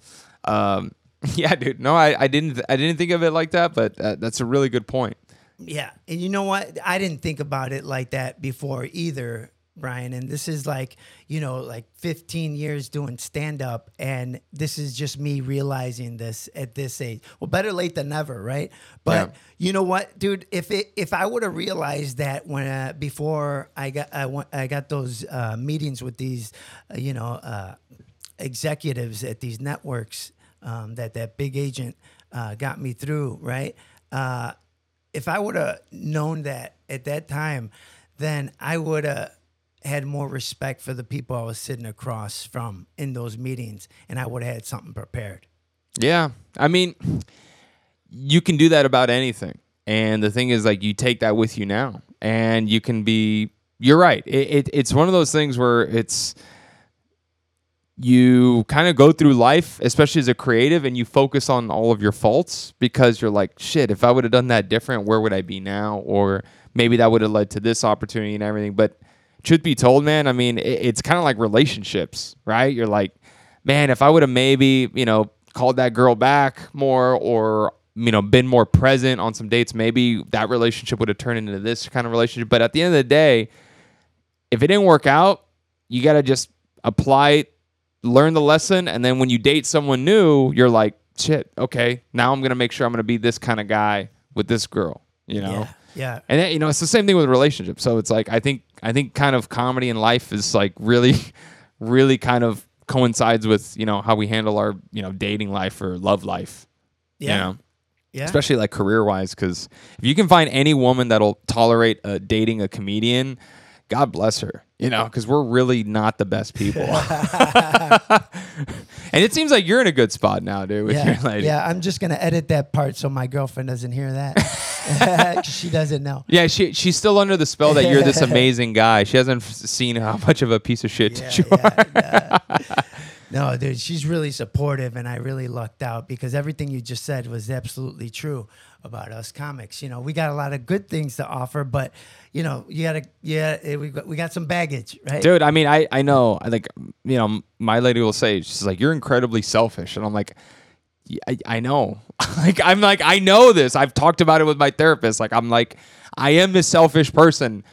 Yeah, dude. No, I didn't think of it like that, but that's a really good point. Yeah, and you know what? I didn't think about it like that before either, Bryan. And this is like, 15 years doing stand-up, and this is just me realizing this at this age. Well, better late than never, right? But you know what, dude? If I would have realized that when before I got those meetings with these, executives at these networks. That big agent got me through, right? If I would have known that at that time, then I would have had more respect for the people I was sitting across from in those meetings, and I would have had something prepared. Yeah. I mean, you can do that about anything. And the thing is, like, you take that with you now, and you're right. It's one of those things where it's you kind of go through life, especially as a creative, and you focus on all of your faults because you're like, shit, if I would have done that different, where would I be now? Or maybe that would have led to this opportunity and everything. But truth be told, man, I mean, it's kind of like relationships, right? You're like, man, if I would have maybe, you know, called that girl back more, or, you know, been more present on some dates, maybe that relationship would have turned into this kind of relationship. But at the end of the day, if it didn't work out, you got to just apply it, learn the lesson. And then when you date someone new, you're like, shit, okay, now I'm going to make sure I'm going to be this kind of guy with this girl, you know? Yeah. Yeah. And that, you know, it's the same thing with relationships. So it's like, I think kind of comedy in life is like really, really kind of coincides with, you know, how we handle our, you know, dating life or love life. Yeah. You know? Yeah. Especially like career wise. 'Cause if you can find any woman that'll tolerate dating a comedian, God bless her, you know, because we're really not the best people. And it seems like you're in a good spot now, dude, with your lady. Yeah, I'm just going to edit that part so my girlfriend doesn't hear that. She doesn't know. Yeah, she's still under the spell that you're this amazing guy. She hasn't seen how much of a piece of shit you are. No, dude, she's really supportive, and I really lucked out because everything you just said was absolutely true about us comics. You know, we got a lot of good things to offer, but, you know, we got some baggage, right? Dude, I mean, I know, like, you know, my lady will say, she's like, you're incredibly selfish. And I'm like, I know. I'm like, I know this. I've talked about it with my therapist. Like, I'm like, I am this selfish person.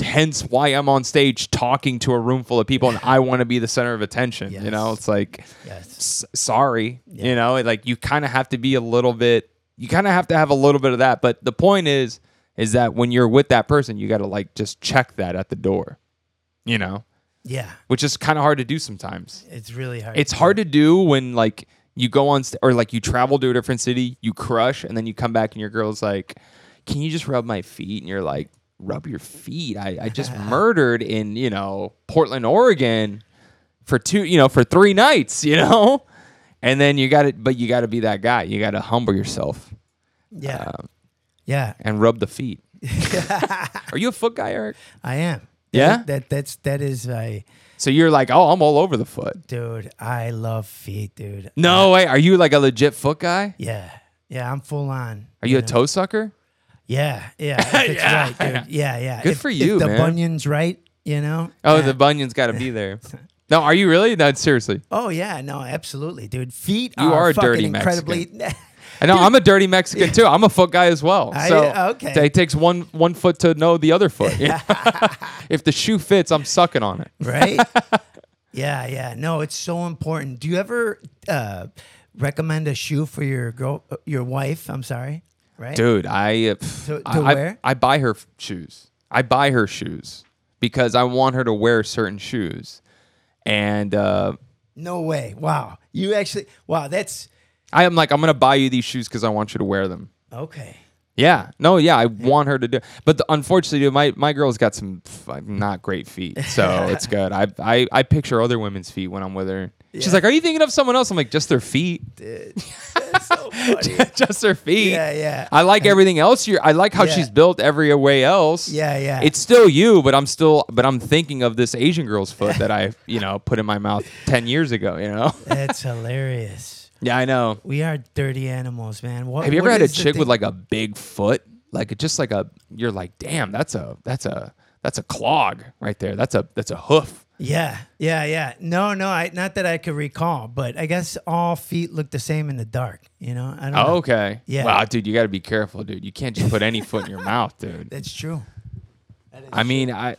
Hence why I'm on stage talking to a room full of people and I want to be the center of attention. Yes. You know, it's like, sorry, you know, like you kind of have to be a little bit, you kind of have to have a little bit of that. But the point is that when you're with that person, you got to like just check that at the door, you know? Yeah. Which is kind of hard to do sometimes. It's really hard. It's hard to do when like you go on or like you travel to a different city, you crush, and then you come back and your girl's like, can you just rub my feet? And you're like, rub your feet. I just murdered in, you know, Portland, Oregon for three nights, you know, and then you got it, but you got to be that guy. You got to humble yourself. Yeah. Yeah. And rub the feet. Are you a foot guy, Eric? I am. Yeah. That is so you're like, oh, I'm all over the foot. Dude, I love feet, dude. No way. Are you like a legit foot guy? Yeah. Yeah. I'm full on. Are you a toe sucker? Yeah, that's right, dude. Yeah. Good for you, man. The bunion's right, you know? Oh, yeah. The bunion's got to be there. No, are you really? No, seriously. Oh, yeah, no, absolutely, dude. Feet are fucking incredibly... Mexican. I know, I'm a dirty Mexican, too. I'm a foot guy as well. So it takes one foot to know the other foot. You know? If the shoe fits, I'm sucking on it. Right? Yeah. No, it's so important. Do you ever recommend a shoe for your wife? I'm sorry. Right? Dude, I buy her shoes. I buy her shoes because I want her to wear certain shoes. And no way! Wow, you actually that's. I am like, I'm gonna buy you these shoes because I want you to wear them. Okay. Yeah. No. Yeah, I want her to do. But unfortunately, dude, my girl's got some not great feet, so it's good. I picture other women's feet when I'm with her. Yeah. She's like, are you thinking of someone else? I'm like, just their feet. Dude, that's so funny. Just their feet. Yeah. I like everything else. I like how she's built every way else. Yeah. It's still you, but I'm thinking of this Asian girl's foot that I, you know, put in my mouth 10 years ago, you know? That's hilarious. Yeah, I know. We are dirty animals, man. Have you ever had a chick with like a big foot? Like just like you're like, damn, that's a clog right there. That's a hoof. Yeah. No, not that I could recall, but I guess all feet look the same in the dark, you know? I don't know. Okay. Yeah. Wow, dude, you got to be careful, dude. You can't just put any foot in your mouth, dude. That's true. Have you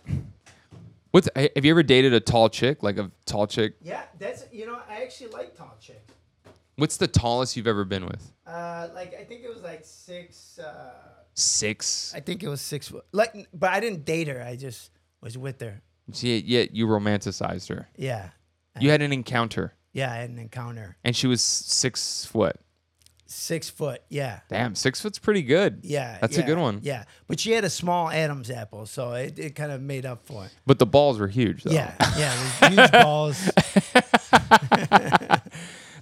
ever dated a tall chick, like a tall chick? Yeah, I actually like tall chicks. What's the tallest you've ever been with? I think it was like six? I think it was 6 foot. Like, but I didn't date her. I just was with her. Yet you romanticized her. Yeah. You had an encounter. Yeah, I had an encounter. And she was 6 foot. 6 foot, yeah. Damn, 6 foot's pretty good. Yeah. That's a good one. Yeah. But she had a small Adam's apple, so it kind of made up for it. But the balls were huge, though. Yeah, huge balls.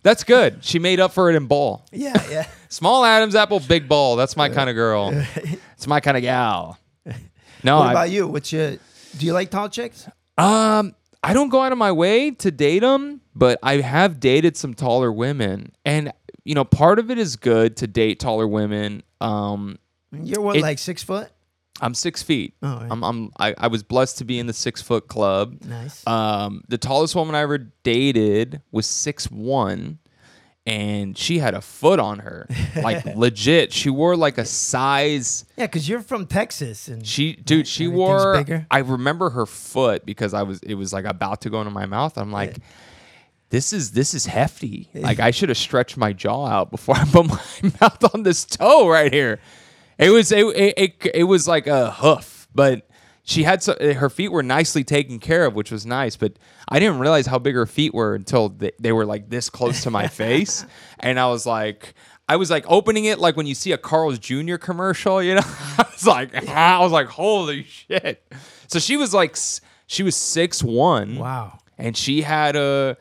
That's good. She made up for it in ball. Yeah. Small Adam's apple, big ball. That's my kind of girl. It's my kind of gal. No. What about you? Do you like tall chicks? I don't go out of my way to date them, But I have dated some taller women, and you know, part of it is good to date taller women. You're what, like 6 foot? I'm 6 feet. Oh, right. I was blessed to be in the 6 foot club. Nice. The tallest woman I ever dated was 6'1", and she had a foot on her, like legit. She wore like a size. Yeah, because you're from Texas, and she wore. Bigger. I remember her foot because it was like about to go into my mouth. I'm like. Yeah. This is hefty. Like, I should have stretched my jaw out before I put my mouth on this toe right here. It was like a hoof, but she had her feet were nicely taken care of, which was nice. But I didn't realize how big her feet were until they were like this close to my face, and I was like opening it like when you see a Carl's Jr. commercial, you know. I was like, holy shit. So she was 6'1". Wow. And she had a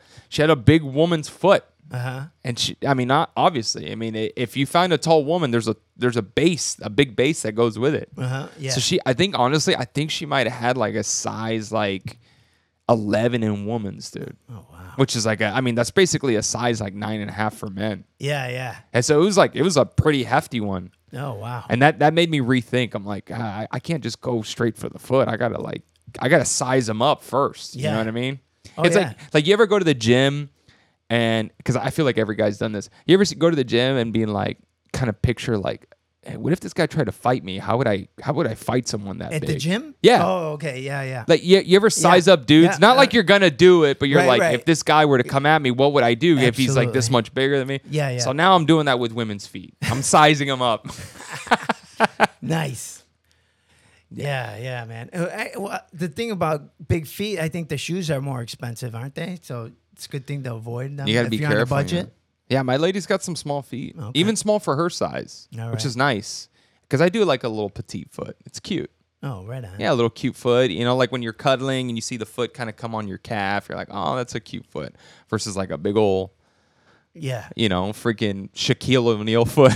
big woman's foot, and if you find a tall woman, there's a base, a big base that goes with it. Yeah. So I think she might have had like a size like 11 in women's, dude. Oh wow. Which is like that's basically a size like 9.5 for men. Yeah, yeah. And so it was a pretty hefty one. Oh wow. And that made me rethink. I'm like, I can't just go straight for the foot. I gotta size them up first. Yeah. You know what I mean? Oh, it's like you ever go to the gym, and because I feel like every guy's done this. You ever go to the gym and being like, kind of picture like, hey, what if this guy tried to fight me? How would I fight someone that big? At the gym? Yeah. Oh, okay. Yeah, yeah. Like you ever size up dudes? Yeah. Not like you're gonna do it, but you're right. If this guy were to come at me, what would I do? Absolutely. If he's like this much bigger than me? Yeah, yeah. So now I'm doing that with women's feet. I'm sizing them up. Nice. Yeah, yeah, man. The thing about big feet, I think the shoes are more expensive, aren't they? So it's a good thing to avoid them. You gotta be careful. On a budget. Man. Yeah, my lady's got some small feet, okay. Even small for her size, right. Which is nice because I do like a little petite foot. It's cute. Oh, right on. Yeah, a little cute foot. You know, like when you're cuddling and you see the foot kind of come on your calf, you're like, oh, that's a cute foot, versus like a big old, freaking Shaquille O'Neal foot.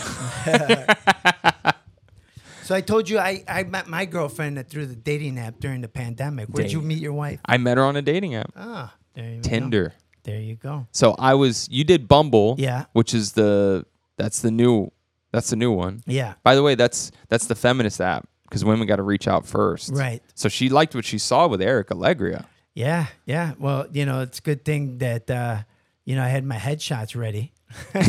So I told you I met my girlfriend through the dating app during the pandemic. Where'd you meet your wife? I met her on a dating app. Ah, there you go. Tinder. There you go. So you did Bumble. Yeah. Which is that's the new one. Yeah. By the way, that's the feminist app because women got to reach out first. Right. So she liked what she saw with Eric Alegria. Yeah, yeah. Well, it's a good thing that I had my headshots ready. Do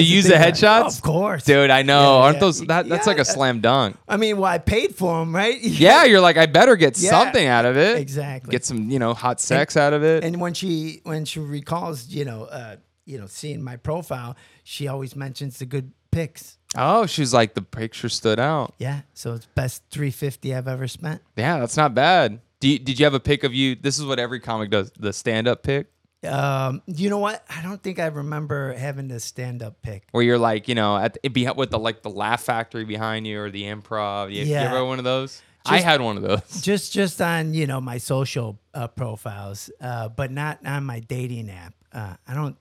you use the headshots? Oh, of course, dude. I know. Yeah, aren't those? That's like a slam dunk. I mean, I paid for them, right? Yeah, you're like, I better get something out of it. Exactly. Get some, hot sex out of it. And when she recalls, seeing my profile, she always mentions the good pics. Oh, she's like, the picture stood out. Yeah. So it's best $350 I've ever spent. Yeah, that's not bad. Did you have a pic of you? This is what every comic does: the stand-up pic. You know what? I don't think I remember having the stand-up pick. Where you're like, with the Laugh Factory behind you or the Improv. You ever had one of those? I had one of those. Just on, my social profiles, but not on my dating app. I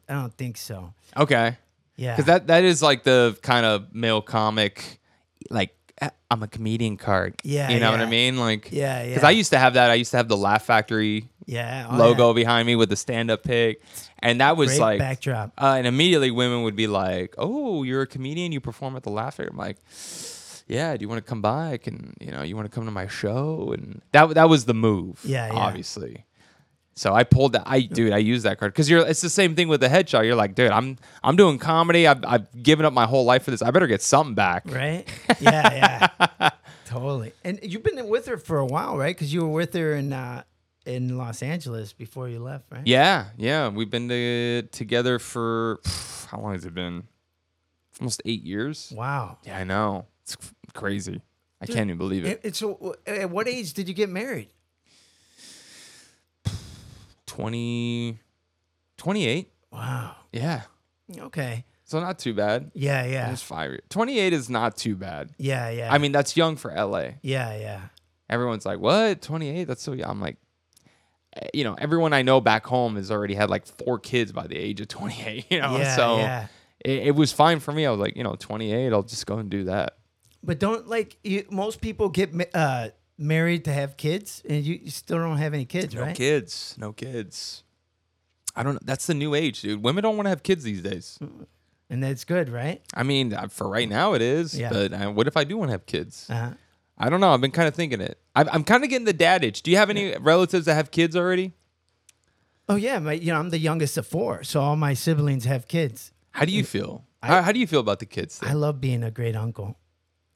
don't think so. Okay. Yeah. Because that is like the kind of male comic, like, I'm a comedian card. Yeah. You know what I mean? Like, yeah, yeah. Because I used to have that. I used to have the Laugh Factory logo behind me with the stand-up pic. And that was great backdrop. And immediately women would be like, oh, you're a comedian. You perform at the Laugh Factory. I'm like, yeah, do you want to come by? You want to come to my show? And that was the move. Yeah, yeah. Obviously. So I pulled that. I used that card because it's the same thing with the headshot. You're like, dude, I'm doing comedy. I've given up my whole life for this. I better get something back. Right? Yeah, yeah, totally. And you've been with her for a while, right? Because you were with her in Los Angeles before you left, right? Yeah, yeah. We've been together for how long has it been? Almost 8 years. Wow. Yeah, I know. It's crazy. Dude, I can't even believe it. So, at what age did you get married? 28. Wow. Yeah. Okay. So not too bad. Yeah, yeah. It was 5 years. 28 is not too bad. Yeah, yeah. I mean, that's young for LA. Yeah, yeah. Everyone's like, what? 28? That's so young. I'm like, everyone I know back home has already had like 4 kids by the age of 28. Yeah, so yeah. It was fine for me. I was like, 28, I'll just go and do that. But don't most people get married to have kids, and you still don't have any kids, right? No kids. I don't know. That's the new age, dude. Women don't want to have kids these days. And that's good, right? I mean, for right now it is, yeah. But what if I do want to have kids? Uh-huh. I don't know. I've been kind of thinking it. I'm kind of getting the dad itch. Do you have any relatives that have kids already? Oh, yeah. I'm the youngest of four, so all my siblings have kids. How do you feel? How do you feel about the kids thing? I love being a great uncle.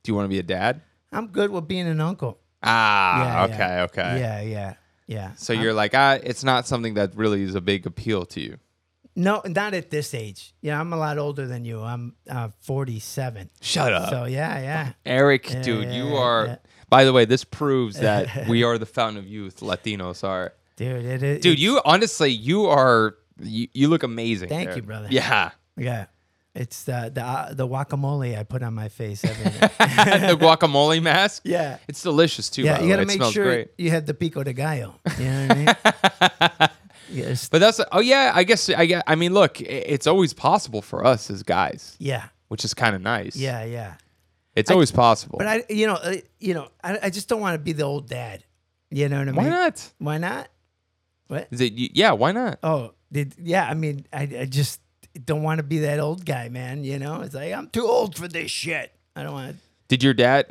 Do you want to be a dad? I'm good with being an uncle. Ah, yeah, okay, yeah. Okay. Yeah. So you're it's not something that really is a big appeal to you. No, not at this age. Yeah, I'm a lot older than you. I'm 47. Shut up. So, yeah. Eric, dude, you are... Yeah. By the way, this proves that we are the fountain of youth. Latinos are. Dude, it is. Dude, you are... You look amazing. Thank you, brother. Yeah. Yeah. It's the guacamole I put on my face every day. The guacamole mask? Yeah. It's delicious, too, by the way. You got to make sure you have the pico de gallo. You know what I mean? Yes. But that's... Oh, yeah. I mean, look, it's always possible for us as guys. Yeah. Which is kind of nice. Yeah. It's always possible. But, I just don't want to be the old dad. You know what I mean? Why not? What? Is it? Yeah, why not? Oh, yeah. I mean, I just... don't want to be that old guy, man. You know, it's like I'm too old for this shit. I don't want to. Did your dad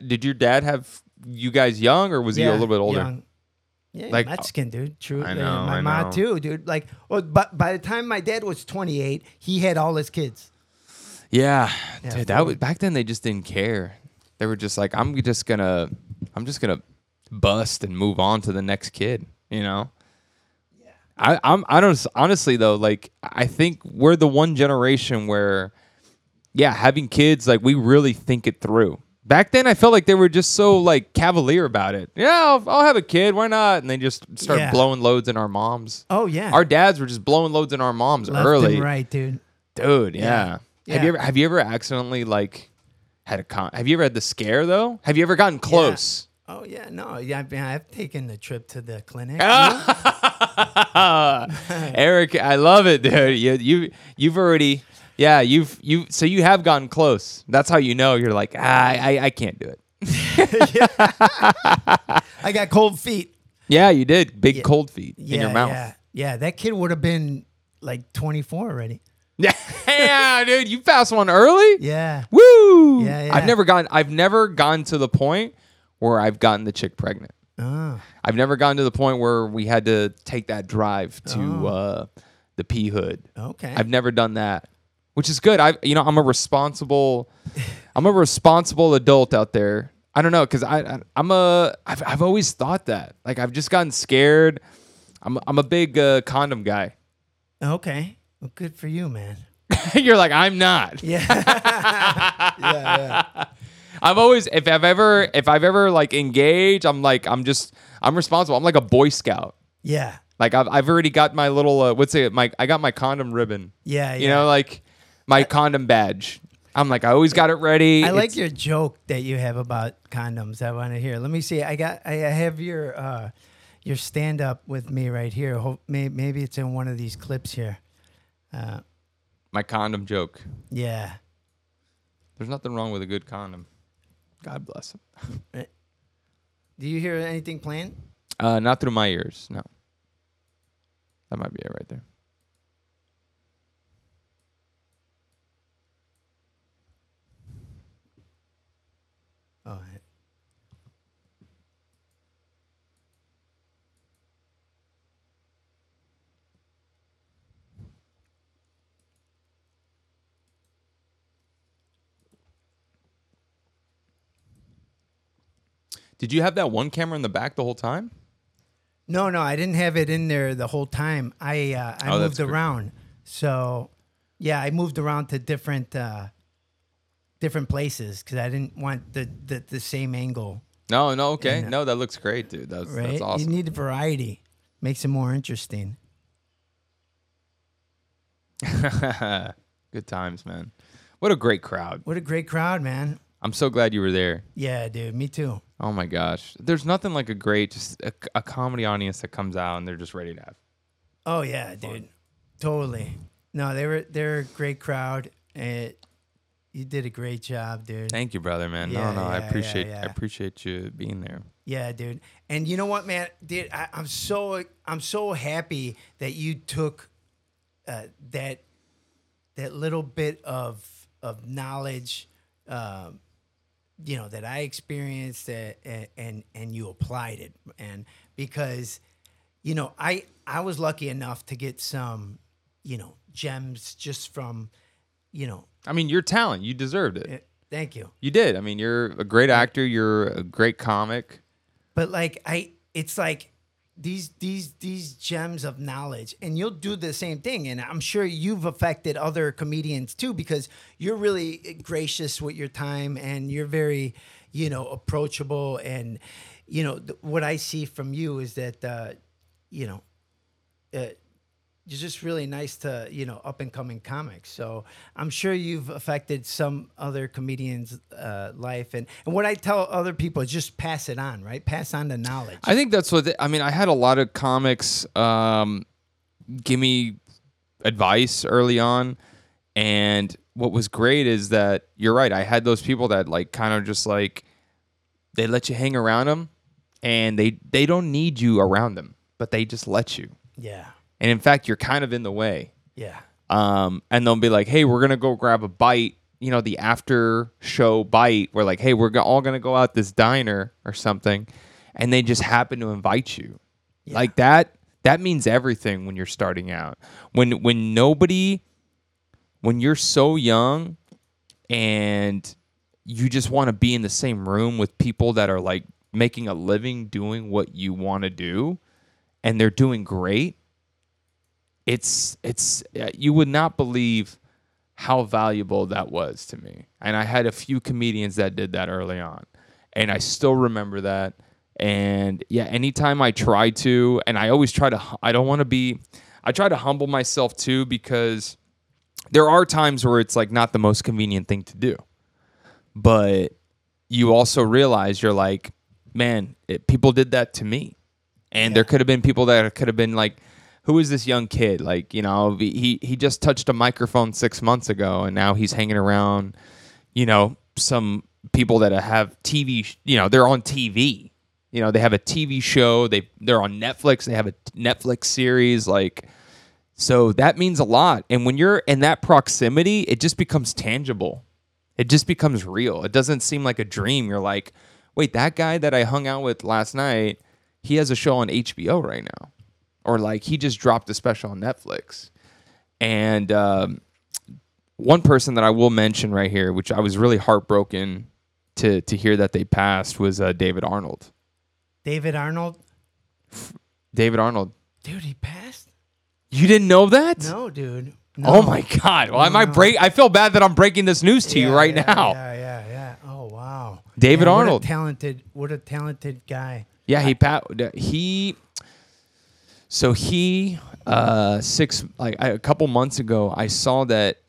have you guys young, or was he a little bit older? Young. Yeah, like Mexican, dude. True. I know. My mom too, dude. Like, but by the time my dad was 28, he had all his kids. Yeah, dude, that was back then. They just didn't care. They were just like, I'm just gonna bust and move on to the next kid. You know. I don't, honestly though, like I think we're the one generation where, having kids, like we really think it through. Back then, I felt like they were just so like cavalier about it. Yeah, I'll have a kid. Why not? And they just start blowing loads in our moms. Oh yeah, our dads were just blowing loads in our moms early. Left and right, dude. Dude, yeah. Yeah. Have you ever accidentally like had a Have you ever had the scare though? Have you ever gotten close? Yeah. Oh yeah, no. Yeah, I've taken the trip to the clinic. Eric, I love it, dude. You've already, so you have gotten close. That's how you know. You're like, I can't do it. I got cold feet. Yeah, you did. Big cold feet in your mouth. Yeah, that kid would have been like 24 already. Yeah, dude, you passed one early? Yeah. Woo! Yeah. I've never gotten to the point where I've gotten the chick pregnant. Oh. I've never gotten to the point where we had to take that drive to the P hood. Okay. I've never done that, which is good. I'm a responsible adult out there. I don't know, because I've always thought that, like, I've just gotten scared. I'm a big condom guy. Okay, well, good for you, man. You're like, I'm not. Yeah. Yeah. I've always, if I've ever like engaged, I'm responsible. I'm like a Boy Scout. Yeah. Like I've already got my little, I got my condom ribbon. Yeah. You know, like my condom badge. I'm like, I always got it ready. I like your joke that you have about condoms. I want to hear. Let me see. I have your stand up with me right here. Maybe it's in one of these clips here. My condom joke. Yeah. There's nothing wrong with a good condom. God bless him. Do you hear anything playing? Not through my ears, no. That might be it right there. Oh. Did you have that one camera in the back the whole time? No, I didn't have it in there the whole time. I moved around. So, I moved around to different places because I didn't want the same angle. No, okay. No, that looks great, dude. That's awesome. You need variety. Makes it more interesting. Good times, man. What a great crowd, man. I'm so glad you were there. Yeah, dude. Me too. Oh, my gosh. There's nothing like a great, just a comedy audience that comes out and they're just ready to have. Oh, yeah, dude. Totally. No, they're a great crowd. You did a great job, dude. Thank you, brother, man. Yeah, I appreciate you being there. Yeah, dude. And you know what, man? Dude, I'm so happy that you took that little bit of knowledge, you know, that I experienced, and you applied it. And because, you know, I was lucky enough to get some, you know, gems just from, you know. I mean, your talent, you deserved it. Thank you. You did. I mean, you're a great actor. You're a great comic. But like, it's like these gems of knowledge, and you'll do the same thing. And I'm sure you've affected other comedians too, because you're really gracious with your time, and you're very, you know, approachable. And, you know, what I see from you is that, you know, you're just really nice to, you know, up and coming comics. So I'm sure you've affected some other comedian's life. And what I tell other people is just pass it on, right? Pass on the knowledge. I think that's what, I mean, I had a lot of comics give me advice early on. And what was great is that, you're right, I had those people that like kind of just like, they let you hang around them, and they don't need you around them, but they just let you. Yeah. And in fact, you're kind of in the way. Yeah. And they'll be like, hey, we're going to go grab a bite. You know, the after show bite. We're like, hey, we're all going to go out this diner or something. And they just happen to invite you. Yeah. Like that means everything when you're starting out. When you're so young and you just want to be in the same room with people that are like making a living doing what you want to do, and they're doing great. It's you would not believe how valuable that was to me. And I had a few comedians that did that early on, and I still remember that. And yeah, anytime I try to, and I always try to, I try to humble myself too, because there are times where it's like not the most convenient thing to do, but you also realize you're like, man, people did that to me. And yeah, there could have been people that could have been like, who is this young kid? Like, you know, he just touched a microphone 6 months ago, and now he's hanging around, you know, some people that have TV, you know, they're on TV. You know, they have a TV show, they're on Netflix, they have a Netflix series. Like, so that means a lot. And when you're in that proximity, it just becomes tangible. It just becomes real. It doesn't seem like a dream. You're like, wait, that guy that I hung out with last night, he has a show on HBO right now. Or like he just dropped a special on Netflix. And one person that I will mention right here, which I was really heartbroken to hear that they passed, was David Arnold. David Arnold? David Arnold. Dude, he passed? You didn't know that? No, dude. No. Oh my God. Well, I feel bad that I'm breaking this news to you right now. Yeah. Oh wow. David Arnold. What a talented guy. Yeah, a couple months ago, I saw that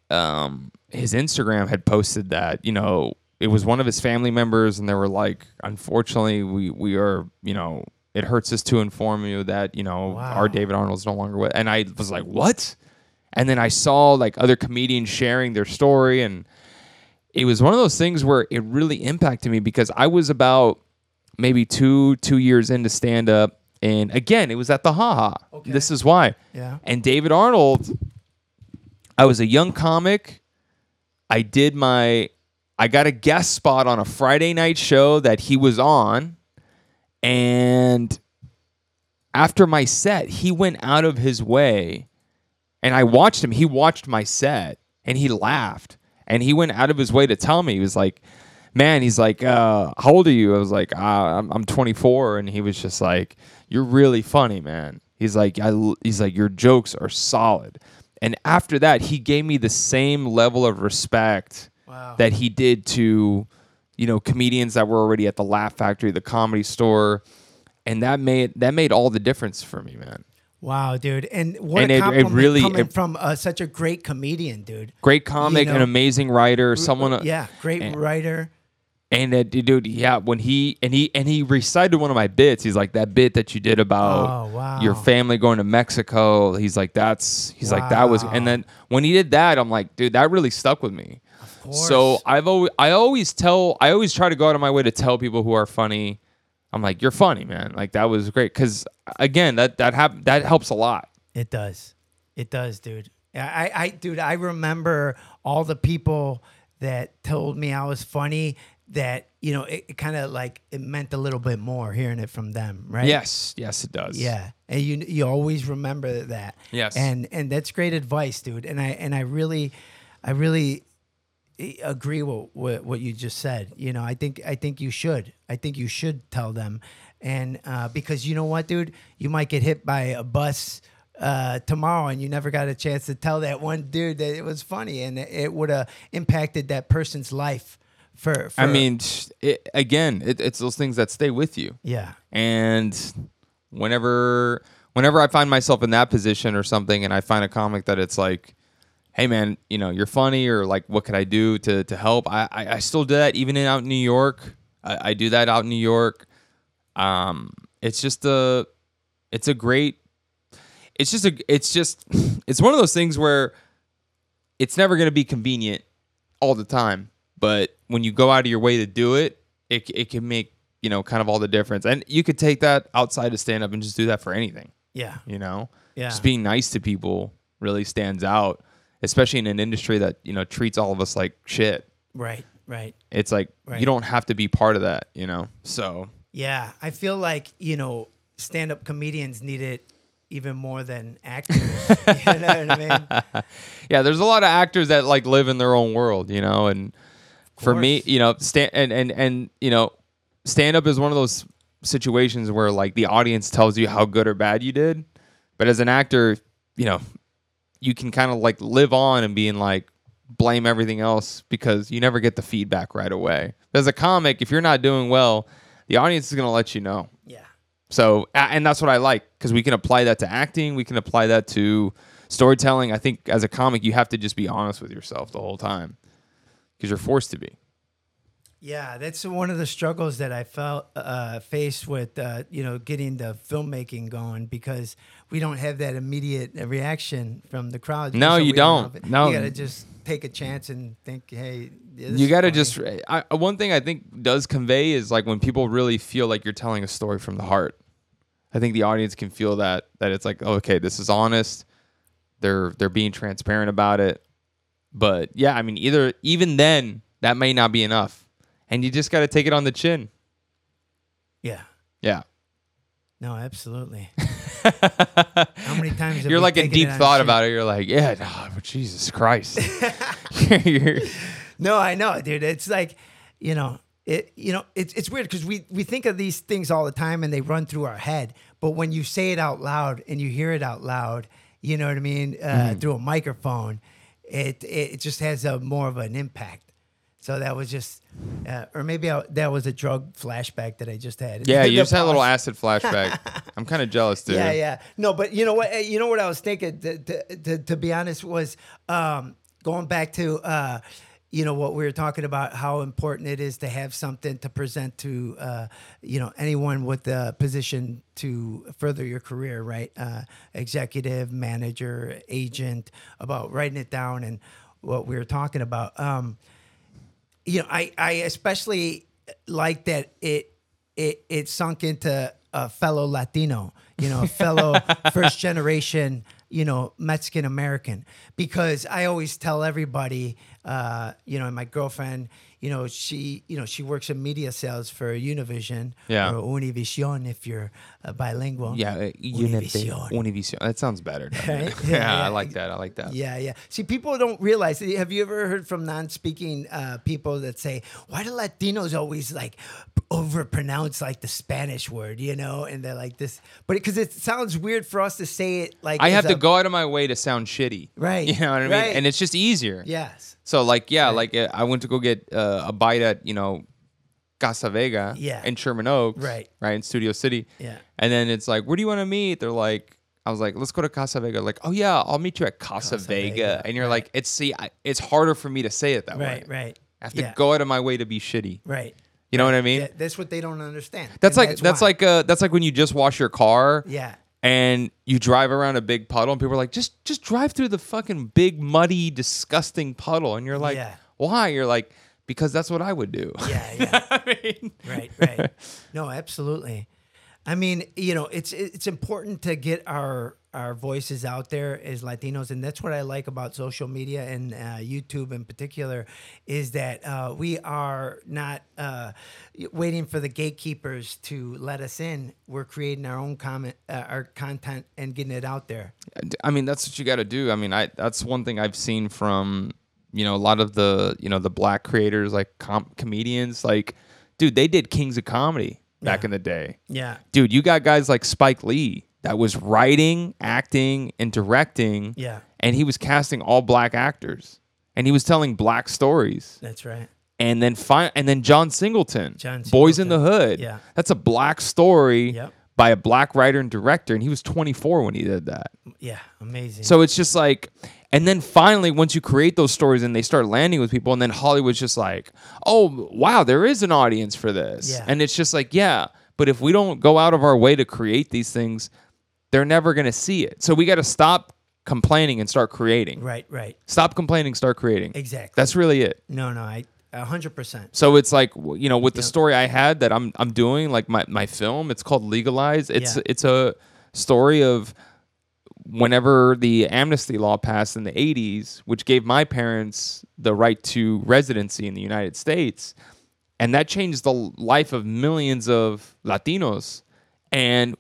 his Instagram had posted that, you know, it was one of his family members, and they were like, unfortunately, we are, you know, it hurts us to inform you that, you know, our David Arnold's no longer with. And I was like, what? And then I saw like other comedians sharing their story, and it was one of those things where it really impacted me, because I was about maybe two years into stand up. And again, it was at the Ha Ha. Okay. This is why. Yeah. And David Arnold, I was a young comic. I got a guest spot on a Friday night show that he was on. And after my set, he went out of his way. And I watched him. He watched my set. And he laughed. And he went out of his way to tell me. He was like, man, he's like, how old are you? I was like, I'm 24. And he was just like, you're really funny, man. He's like, your jokes are solid. And after that, he gave me the same level of respect that he did to, you know, comedians that were already at the Laugh Factory, the Comedy Store. And that made all the difference for me, man. Wow, dude. And what a compliment, from such a great comedian, dude. Great comic, you know, an amazing writer, someone. Yeah, great writer. And that dude, yeah, when he recited one of my bits, he's like, that bit that you did about your family going to Mexico. He's like, that was, and then when he did that, I'm like, dude, that really stuck with me. Of course. So I always try to go out of my way to tell people who are funny. I'm like, you're funny, man. Like, that was great. Because again, that helps a lot. It does, dude. Dude, I remember all the people that told me I was funny. That, you know, it kind of like it meant a little bit more hearing it from them, right? Yes, it does. Yeah, and you always remember that. Yes, and that's great advice, dude. And I really agree with what you just said. You know, I think you should tell them, and because you know what, dude, you might get hit by a bus tomorrow, and you never got a chance to tell that one dude that it was funny, and it would have impacted that person's life. It's those things that stay with you. Yeah. And whenever I find myself in that position or something, and I find a comic that it's like, hey man, you know, you're funny, or like, what could I do to help? I still do that even out in New York. I do that out in New York. It's one of those things where it's never going to be convenient all the time. But when you go out of your way to do it, it can make, you know, kind of all the difference. And you could take that outside of stand-up and just do that for anything. Yeah. You know? Yeah. Just being nice to people really stands out, especially in an industry that, you know, treats all of us like shit. Right. It's like, you don't have to be part of that, you know? So. Yeah. I feel like, you know, stand-up comedians need it even more than actors. You know what I mean? Yeah, there's a lot of actors that, like, live in their own world, you know, and... For me, you know, stand up is one of those situations where like the audience tells you how good or bad you did, but as an actor, you know, you can kind of like live on and being like blame everything else because you never get the feedback right away. As a comic, if you're not doing well, the audience is going to let you know. Yeah. So, and that's what I like, because we can apply that to acting, we can apply that to storytelling. I think as a comic, you have to just be honest with yourself the whole time. Because you're forced to be. Yeah, that's one of the struggles that I felt faced with, you know, getting the filmmaking going, because we don't have that immediate reaction from the crowd. No, so you don't. No, you got to just take a chance and think, hey, you got to just. One thing I think does convey is like when people really feel like you're telling a story from the heart. I think the audience can feel that it's like, okay, this is honest. They're being transparent about it. But yeah, I mean, even then, that may not be enough, and you just got to take it on the chin. Yeah. No, absolutely. How many times have you're like in deep thought about it? You're like, yeah, no, but Jesus Christ. No, I know, dude. It's like, you know, it's weird because we think of these things all the time and they run through our head, but when you say it out loud and you hear it out loud, you know what I mean, through a microphone. It just has a more of an impact. So that was just, or maybe that was a drug flashback that I just had. Yeah, you just had a little acid flashback. I'm kind of jealous, dude. Yeah. No, but you know what? You know what I was thinking. To be honest, was going back to, you know, what we were talking about, how important it is to have something to present to, you know, anyone with a position to further your career, right? Executive, manager, agent, about writing it down and what we were talking about. You know, I especially like that it sunk into a fellow Latino, you know, a fellow first generation, you know, Mexican American, because I always tell everybody, you know, and my girlfriend, you know, she works in media sales for Univision, or Univision if you're bilingual. Yeah, Univision. That sounds better. Right? Yeah, I like that. Yeah. See, people don't realize. Have you ever heard from non-speaking people that say, "Why do Latinos always like overpronounce like the Spanish word?" You know, and they're like this, but because it sounds weird for us to say it. Like I have to go out of my way to sound shitty, right? You know what I mean? Right. And it's just easier. Yes. So like, yeah, like I went to go get a bite at, you know, Casa Vega in Sherman Oaks, right in Studio City. Yeah. And then it's like, where do you want to meet? They're like, I was like, let's go to Casa Vega. Like, oh yeah, I'll meet you at Casa Vega. And you're like, it's harder for me to say it that way. Right. I have to go out of my way to be shitty. Right. You know what I mean? Yeah, that's what they don't understand. That's like when you just wash your car. Yeah. And you drive around a big puddle, and people are like, just drive through the fucking big, muddy, disgusting puddle. And you're like, why? You're like, because that's what I would do. Yeah. I mean. Right. No, absolutely. I mean, you know, it's important to get our our voices out there as Latinos. And that's what I like about social media and YouTube in particular, is that we are not waiting for the gatekeepers to let us in. We're creating our own our content and getting it out there. I mean, that's what you got to do. I mean, that's one thing I've seen from, you know, a lot of the, you know, the black creators, like comedians, like, dude, they did Kings of Comedy back in the day. Yeah. Dude, you got guys like Spike Lee that was writing, acting, and directing. Yeah. And he was casting all black actors. And he was telling black stories. That's right. And then John Singleton. Boys in the Hood. Yeah. That's a black story by a black writer and director. And he was 24 when he did that. Yeah. Amazing. So it's just like, and then finally, once you create those stories and they start landing with people, and then Hollywood's just like, oh, wow, there is an audience for this. Yeah. And it's just like, yeah, but if we don't go out of our way to create these things, they're never going to see it. So we got to stop complaining and start creating. Right. Stop complaining, start creating. Exactly. That's really it. No, I 100%. So it's like, you know, with the story I had that I'm doing, like my film, it's called Legalized. It's a story of whenever the amnesty law passed in the 80s, which gave my parents the right to residency in the United States, and that changed the life of millions of Latinos. And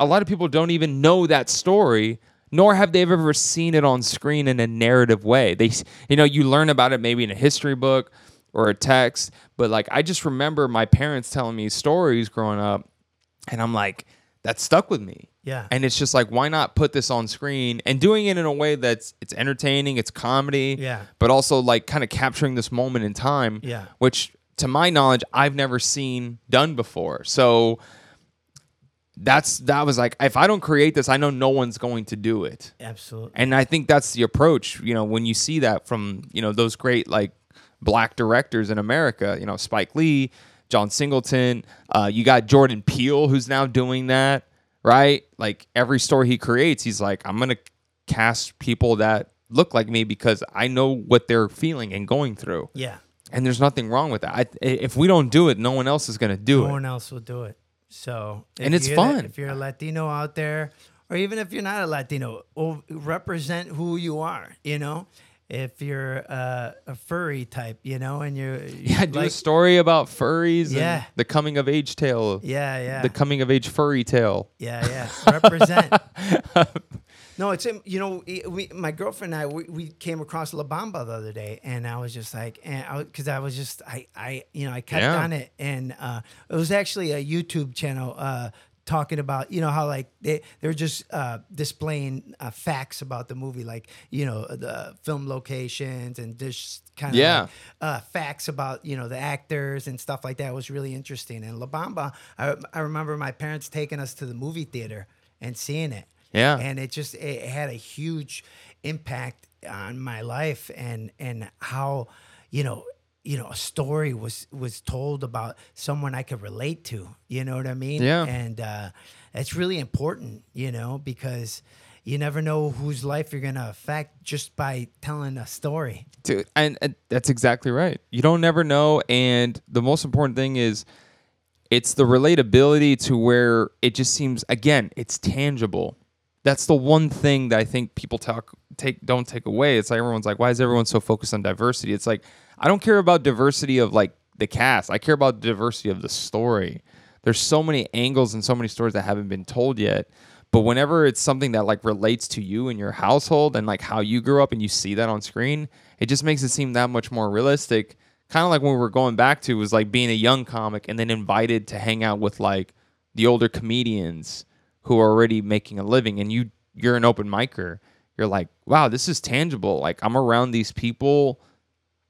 a lot of people don't even know that story, nor have they ever seen it on screen in a narrative way. They, you know, you learn about it maybe in a history book or a text, but like, I just remember my parents telling me stories growing up, and I'm like, that stuck with me. Yeah. And it's just like, why not put this on screen and doing it in a way that's, it's entertaining, it's comedy, but also like kind of capturing this moment in time, which to my knowledge, I've never seen done before. So that was like, if I don't create this, I know no one's going to do it. Absolutely. And I think that's the approach, you know, when you see that from, you know, those great like black directors in America, you know, Spike Lee, John Singleton, you got Jordan Peele, who's now doing that, right? Like every story he creates, he's like, I'm going to cast people that look like me because I know what they're feeling and going through. Yeah. And there's nothing wrong with that. If we don't do it, no one else is going to do it. No one else will do it. So, and it's fun. If you're a Latino out there, or even if you're not a Latino, represent who you are, you know? If you're a furry type, you know, and you're do a story about furries and the coming of age tale. Yeah. The coming of age furry tale. Yeah. Represent. No, it's, you know, my girlfriend and I, we came across La Bamba the other day, and I was just like, because I was just, I you know, I kept on it, and it was actually a YouTube channel talking about, you know, how like they're just displaying facts about the movie, like, you know, the film locations and just kind of like, facts about, you know, the actors and stuff like that. It was really interesting. And La Bamba, I remember my parents taking us to the movie theater and seeing it. Yeah, and it had a huge impact on my life and how, you know, a story was told about someone I could relate to. You know what I mean? Yeah. And it's really important, you know, because you never know whose life you're gonna affect just by telling a story. Dude, and that's exactly right. You don't never know, and the most important thing is, it's the relatability to where it just seems, again, it's tangible. That's the one thing that I think people don't take away. It's like everyone's like, why is everyone so focused on diversity? It's like, I don't care about diversity of like the cast. I care about diversity of the story. There's so many angles and so many stories that haven't been told yet. But whenever it's something that like relates to you and your household and like how you grew up and you see that on screen, it just makes it seem that much more realistic. Kind of like when we were going back to was like being a young comic and then invited to hang out with like the older comedians who are already making a living, and you're an open micer. You're like, wow, this is tangible. Like, I'm around these people.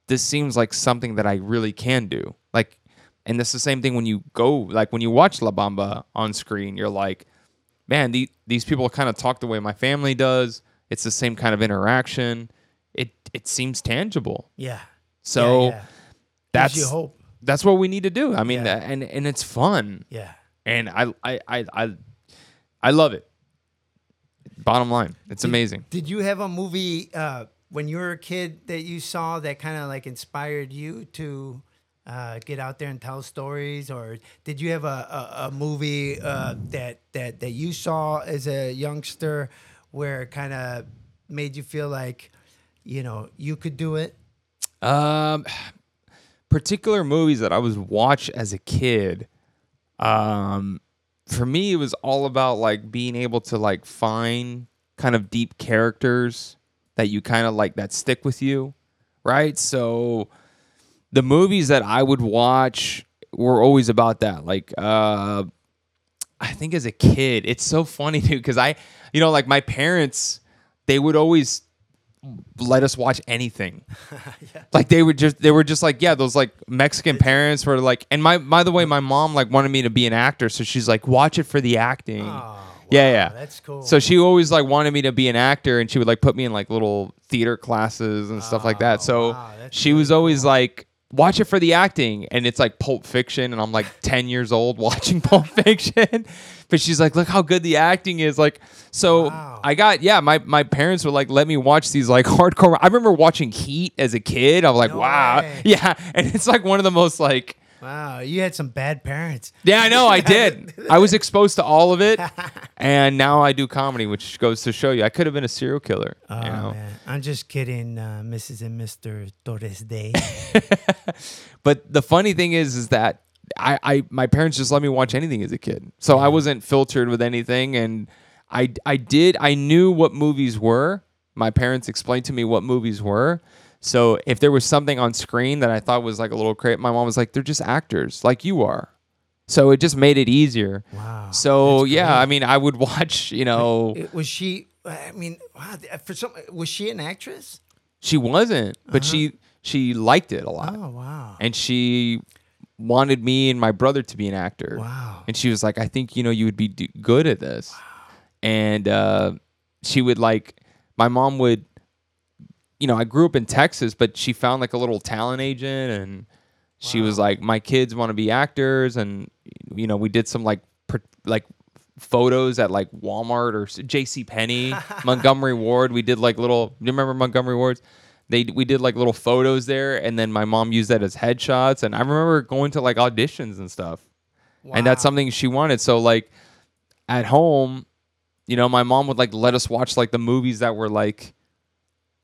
This seems like something that I really can do. Like, and that's the same thing when you go, like when you watch La Bamba on screen, you're like, man, these people kind of talk the way my family does. It's the same kind of interaction. It seems tangible. Yeah. So that's gives you hope. That's what we need to do. I mean, and it's fun. Yeah. And I love it. Bottom line, it's amazing. Did you have a movie when you were a kid that you saw that kind of like inspired you to get out there and tell stories? Or did you have a movie that you saw as a youngster where it kind of made you feel like, you know, you could do it? Particular movies that I was watched as a kid. For me, it was all about like being able to like find kind of deep characters that you kind of like that stick with you, right? So the movies that I would watch were always about that. Like, I think as a kid, it's so funny, dude, because I, you know, like my parents, they would always let us watch anything. Yeah. Like they were just like, yeah, those like Mexican parents were like, and my, by the way, my mom like wanted me to be an actor. So she's like, watch it for the acting. Oh, wow, yeah. That's cool. So she always like wanted me to be an actor, and she would like put me in like little theater classes and stuff like that. So wow, she was always like, watch it for the acting. And it's like Pulp Fiction, and I'm like 10 years old watching Pulp Fiction. But she's like, look how good the acting is. Like, so wow. I got, yeah, my parents would like let me watch these like hardcore. I remember watching Heat as a kid. I was like, no wow. Way. Yeah. And it's like one of the most like. Wow. You had some bad parents. Yeah, I know. I did. I was exposed to all of it. And now I do comedy, which goes to show you I could have been a serial killer. Oh, you know? Man. I'm just kidding, Mrs. and Mr. Torresdey. But the funny thing is that my parents just let me watch anything as a kid. So I wasn't filtered with anything, and I knew what movies were. My parents explained to me what movies were. So if there was something on screen that I thought was like a little crazy, my mom was like, they're just actors like you are. So it just made it easier. Wow. So yeah, I mean, I would watch, you know. Was she, I mean, wow, was she an actress? She wasn't, but she liked it a lot. Oh, wow. And she wanted me and my brother to be an actor. Wow. And she was like, I think, you know, you would be good at this. Wow. And she would like, my mom would, you know, I grew up in Texas, but she found like a little talent agent, and she was like, my kids want to be actors. And, you know, we did some like photos at like Walmart or JCPenney, Montgomery Ward. We did like little, do you remember Montgomery Ward's? We did like little photos there, and then my mom used that as headshots. And I remember going to like auditions and stuff. Wow. And that's something she wanted. So like at home, you know, my mom would like let us watch like the movies that were like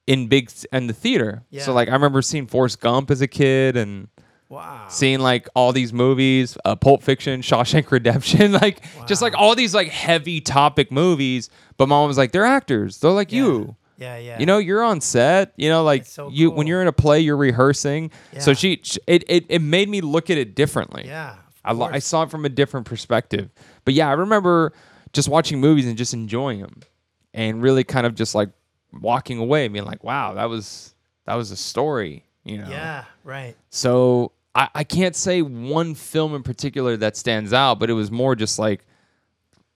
in big and the theater. Yeah. So like I remember seeing Forrest Gump as a kid, and wow, seeing like all these movies, Pulp Fiction, Shawshank Redemption, like wow, just like all these like heavy topic movies. But mom was like, they're actors. They're like you. Yeah, yeah. You know, you're on set. You know, like so you cool. When you're in a play, you're rehearsing. Yeah. So it made me look at it differently. Yeah, I saw it from a different perspective. But yeah, I remember just watching movies and just enjoying them, and really kind of just like walking away and being like, "Wow, that was a story." You know. Yeah. Right. So I can't say one film in particular that stands out, but it was more just like,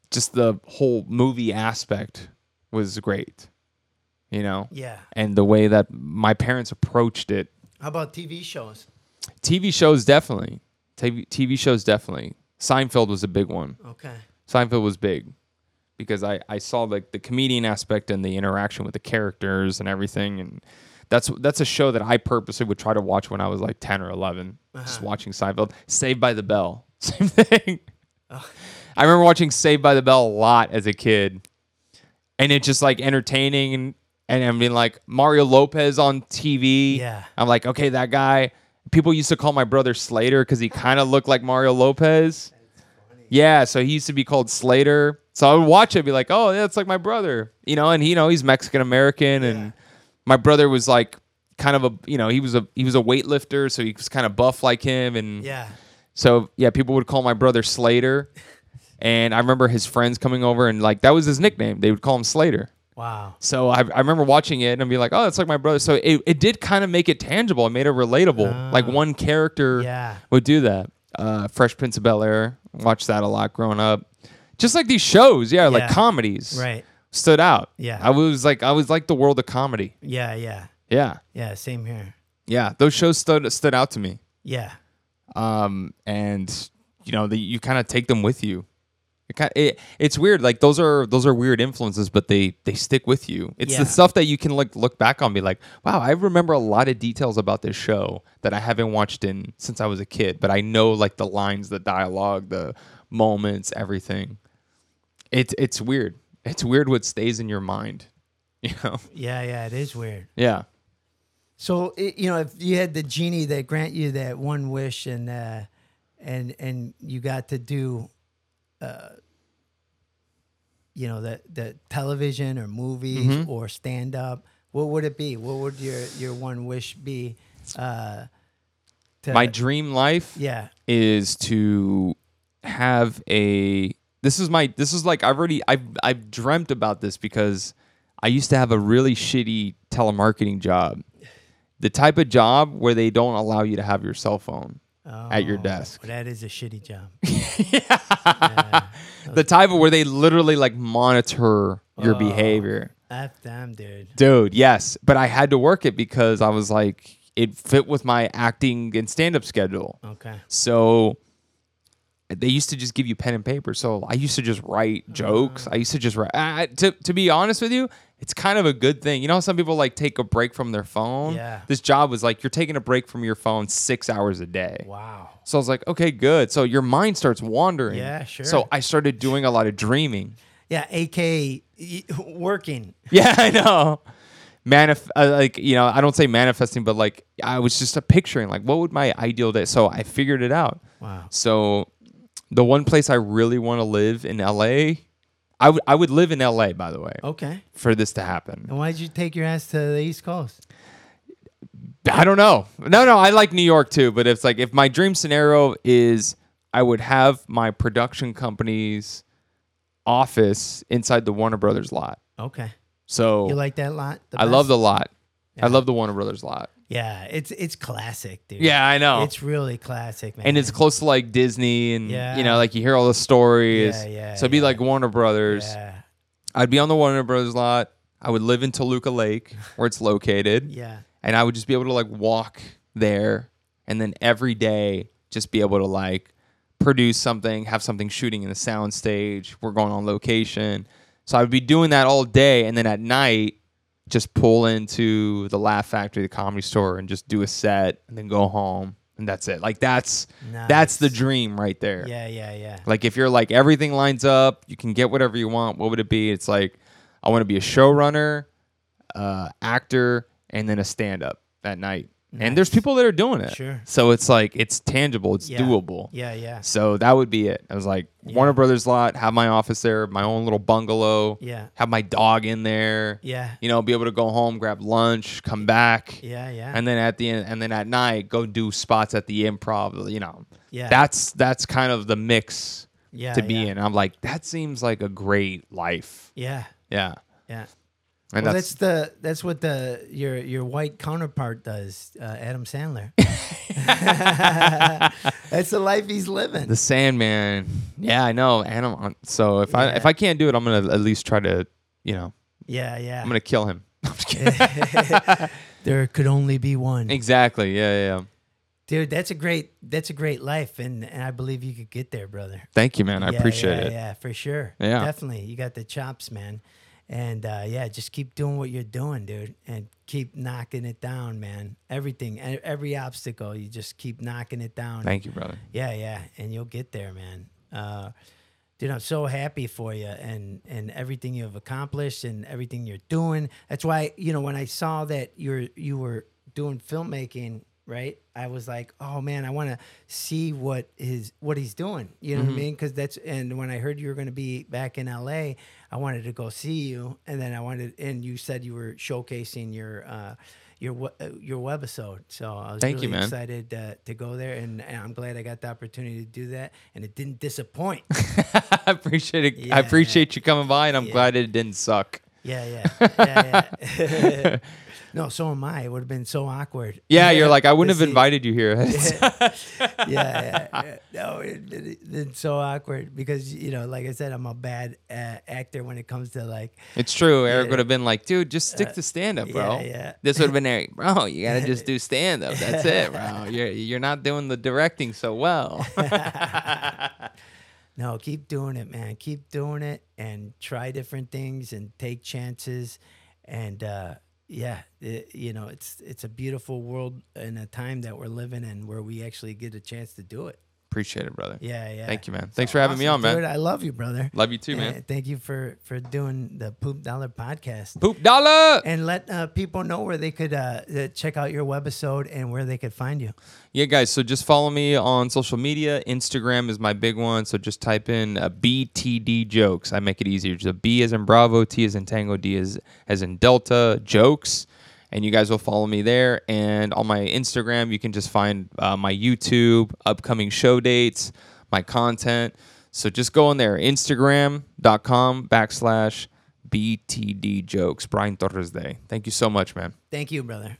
just the whole movie aspect was great. You know? Yeah. And the way that my parents approached it. How about TV shows? TV shows, definitely. TV shows, definitely. Seinfeld was a big one. Okay. Seinfeld was big because I saw like the comedian aspect and the interaction with the characters and everything. And that's a show that I purposely would try to watch when I was like 10 or 11. Just watching Seinfeld. Saved by the Bell. Same thing. Oh. I remember watching Saved by the Bell a lot as a kid. And it's just like entertaining, and I mean, like Mario Lopez on TV. Yeah. I'm like, okay, that guy. People used to call my brother Slater because he kind of looked like Mario Lopez. Yeah, so he used to be called Slater. So I would watch it and be like, oh, yeah, that's like my brother. You know, and he, you know, he's Mexican-American. Yeah. And my brother was like kind of a, you know, he was a weightlifter, so he was kind of buff like him. And yeah. So, yeah, people would call my brother Slater. And I remember his friends coming over, and like that was his nickname. They would call him Slater. Wow. So I remember watching it and I'd be like, oh, that's like my brother. So it did kind of make it tangible. It made it relatable. Like one character would do that. Fresh Prince of Bel-Air. Watched that a lot growing up. Just like these shows. Yeah, like comedies. Right. Stood out. Yeah. I was like the world of comedy. Yeah, yeah. Yeah. Yeah, same here. Yeah, those shows stood out to me. Yeah. And, you know, you kind of take them with you. It's weird. Like those are weird influences, but they stick with you. It's the stuff that you can like look back on, and be like, wow, I remember a lot of details about this show that I haven't watched in since I was a kid, but I know like the lines, the dialogue, the moments, everything. It's weird. It's weird what stays in your mind, you know? Yeah, it is weird. Yeah. So, you know, if you had the genie that grant you that one wish and you got to do, you know, the television or movies mm-hmm. or stand-up, what would it be? What would your one wish be? My dream life is to have a... I've dreamt about this because I used to have a really shitty telemarketing job. The type of job where they don't allow you to have your cell phone at your desk. Well, that is a shitty job. Yeah. The type of where they literally like monitor your behavior. F them, dude. Dude, yes. But I had to work it because I was like, it fit with my acting and stand-up schedule. Okay. So... They used to just give you pen and paper. So I used to just write jokes. I used to just write. To be honest with you, it's kind of a good thing. You know how some people like take a break from their phone? Yeah. This job was like, you're taking a break from your phone 6 hours a day. Wow. So I was like, okay, good. So your mind starts wandering. Yeah, sure. So I started doing a lot of dreaming. Yeah, a.k.a. working. Yeah, I know. I don't say manifesting, but like I was just picturing like, what would my ideal day? So I figured it out. Wow. So... The one place I really want to live in LA, I would live in LA, by the way. Okay. For this to happen. And why did you take your ass to the East Coast? I don't know. No, I like New York too, but it's like if my dream scenario is I would have my production company's office inside the Warner Brothers lot. Okay. So you like that lot? I love the lot. Yeah. I love the Warner Brothers lot. Yeah, it's classic, dude. Yeah, I know. It's really classic, man. And it's close to like Disney and you know, like you hear all the stories. Yeah. So it'd be like Warner Brothers. Yeah. I'd be on the Warner Brothers lot. I would live in Toluca Lake where it's located. Yeah. And I would just be able to like walk there and then every day just be able to like produce something, have something shooting in the sound stage. We're going on location. So I would be doing that all day and then at night just pull into the Laugh Factory, the Comedy Store, and just do a set, and then go home, and that's it. Like that's the dream right there. Yeah. Like if you're like everything lines up, you can get whatever you want. What would it be? It's like I want to be a showrunner, actor, and then a stand-up at night. Nice. And there's people that are doing it. Sure. So it's like it's tangible, it's doable. Yeah. So that would be it. I was like Warner Brothers lot, have my office there, my own little bungalow. Yeah. Have my dog in there. Yeah. You know, be able to go home, grab lunch, come back. Yeah. And then at the end, and then at night, go do spots at the Improv. You know. Yeah. That's kind of the mix to be in. I'm like, that seems like a great life. Yeah. And well, that's what your white counterpart does, Adam Sandler. That's the life he's living. The Sandman. Yeah, I know. Adam. So if I can't do it, I'm gonna at least try to, you know. Yeah. I'm gonna kill him. I'm just kidding. There could only be one. Exactly. Yeah. Dude, that's a great life, and I believe you could get there, brother. Thank you, man. I appreciate it. Yeah, for sure. Yeah, definitely. You got the chops, man. And just keep doing what you're doing, dude, and keep knocking it down, man. Everything, every obstacle, you just keep knocking it down. Thank you, brother. Yeah, and you'll get there, man. Dude, I'm so happy for you and everything you have accomplished and everything you're doing. That's why, you know, when I saw that you were doing filmmaking, right? I was like, oh man, I want to see what he's doing. You know what I mean? Because and when I heard you were going to be back in LA, I wanted to go see you, and then and you said you were showcasing your webisode. So I was really excited to go there, and I'm glad I got the opportunity to do that, and it didn't disappoint. I appreciate it. Yeah. I appreciate you coming by, and I'm glad it didn't suck. Yeah. No, so am I. It would have been so awkward. Yeah, you're like, I wouldn't have invited you here. Yeah. No, it's so awkward because, you know, like I said, I'm a bad actor when it comes to like... It's true. Eric would have been like, dude, just stick to stand-up, bro. Yeah. This would have been Eric, bro, you got to just do stand-up. That's it, bro. You're not doing the directing so well. No, keep doing it, man. Keep doing it and try different things and take chances and... you know, it's a beautiful world and a time that we're living in where we actually get a chance to do it. Appreciate it, brother. Yeah, yeah. Thank you, man. Thanks for having me on, man. Dude, I love you, brother. Love you too, man. Thank you for doing the Poop Dollar podcast. Poop Dollar! And let people know where they could check out your webisode and where they could find you. Yeah, guys, so just follow me on social media. Instagram is my big one, so just type in BTD Jokes. I make it easier. Just B as in Bravo, T as in Tango, D as in Delta, Jokes. And you guys will follow me there. And on my Instagram, you can just find my YouTube, upcoming show dates, my content. So just go on there, Instagram.com/BTD Jokes, Bryan Torresdey. Thank you so much, man. Thank you, brother.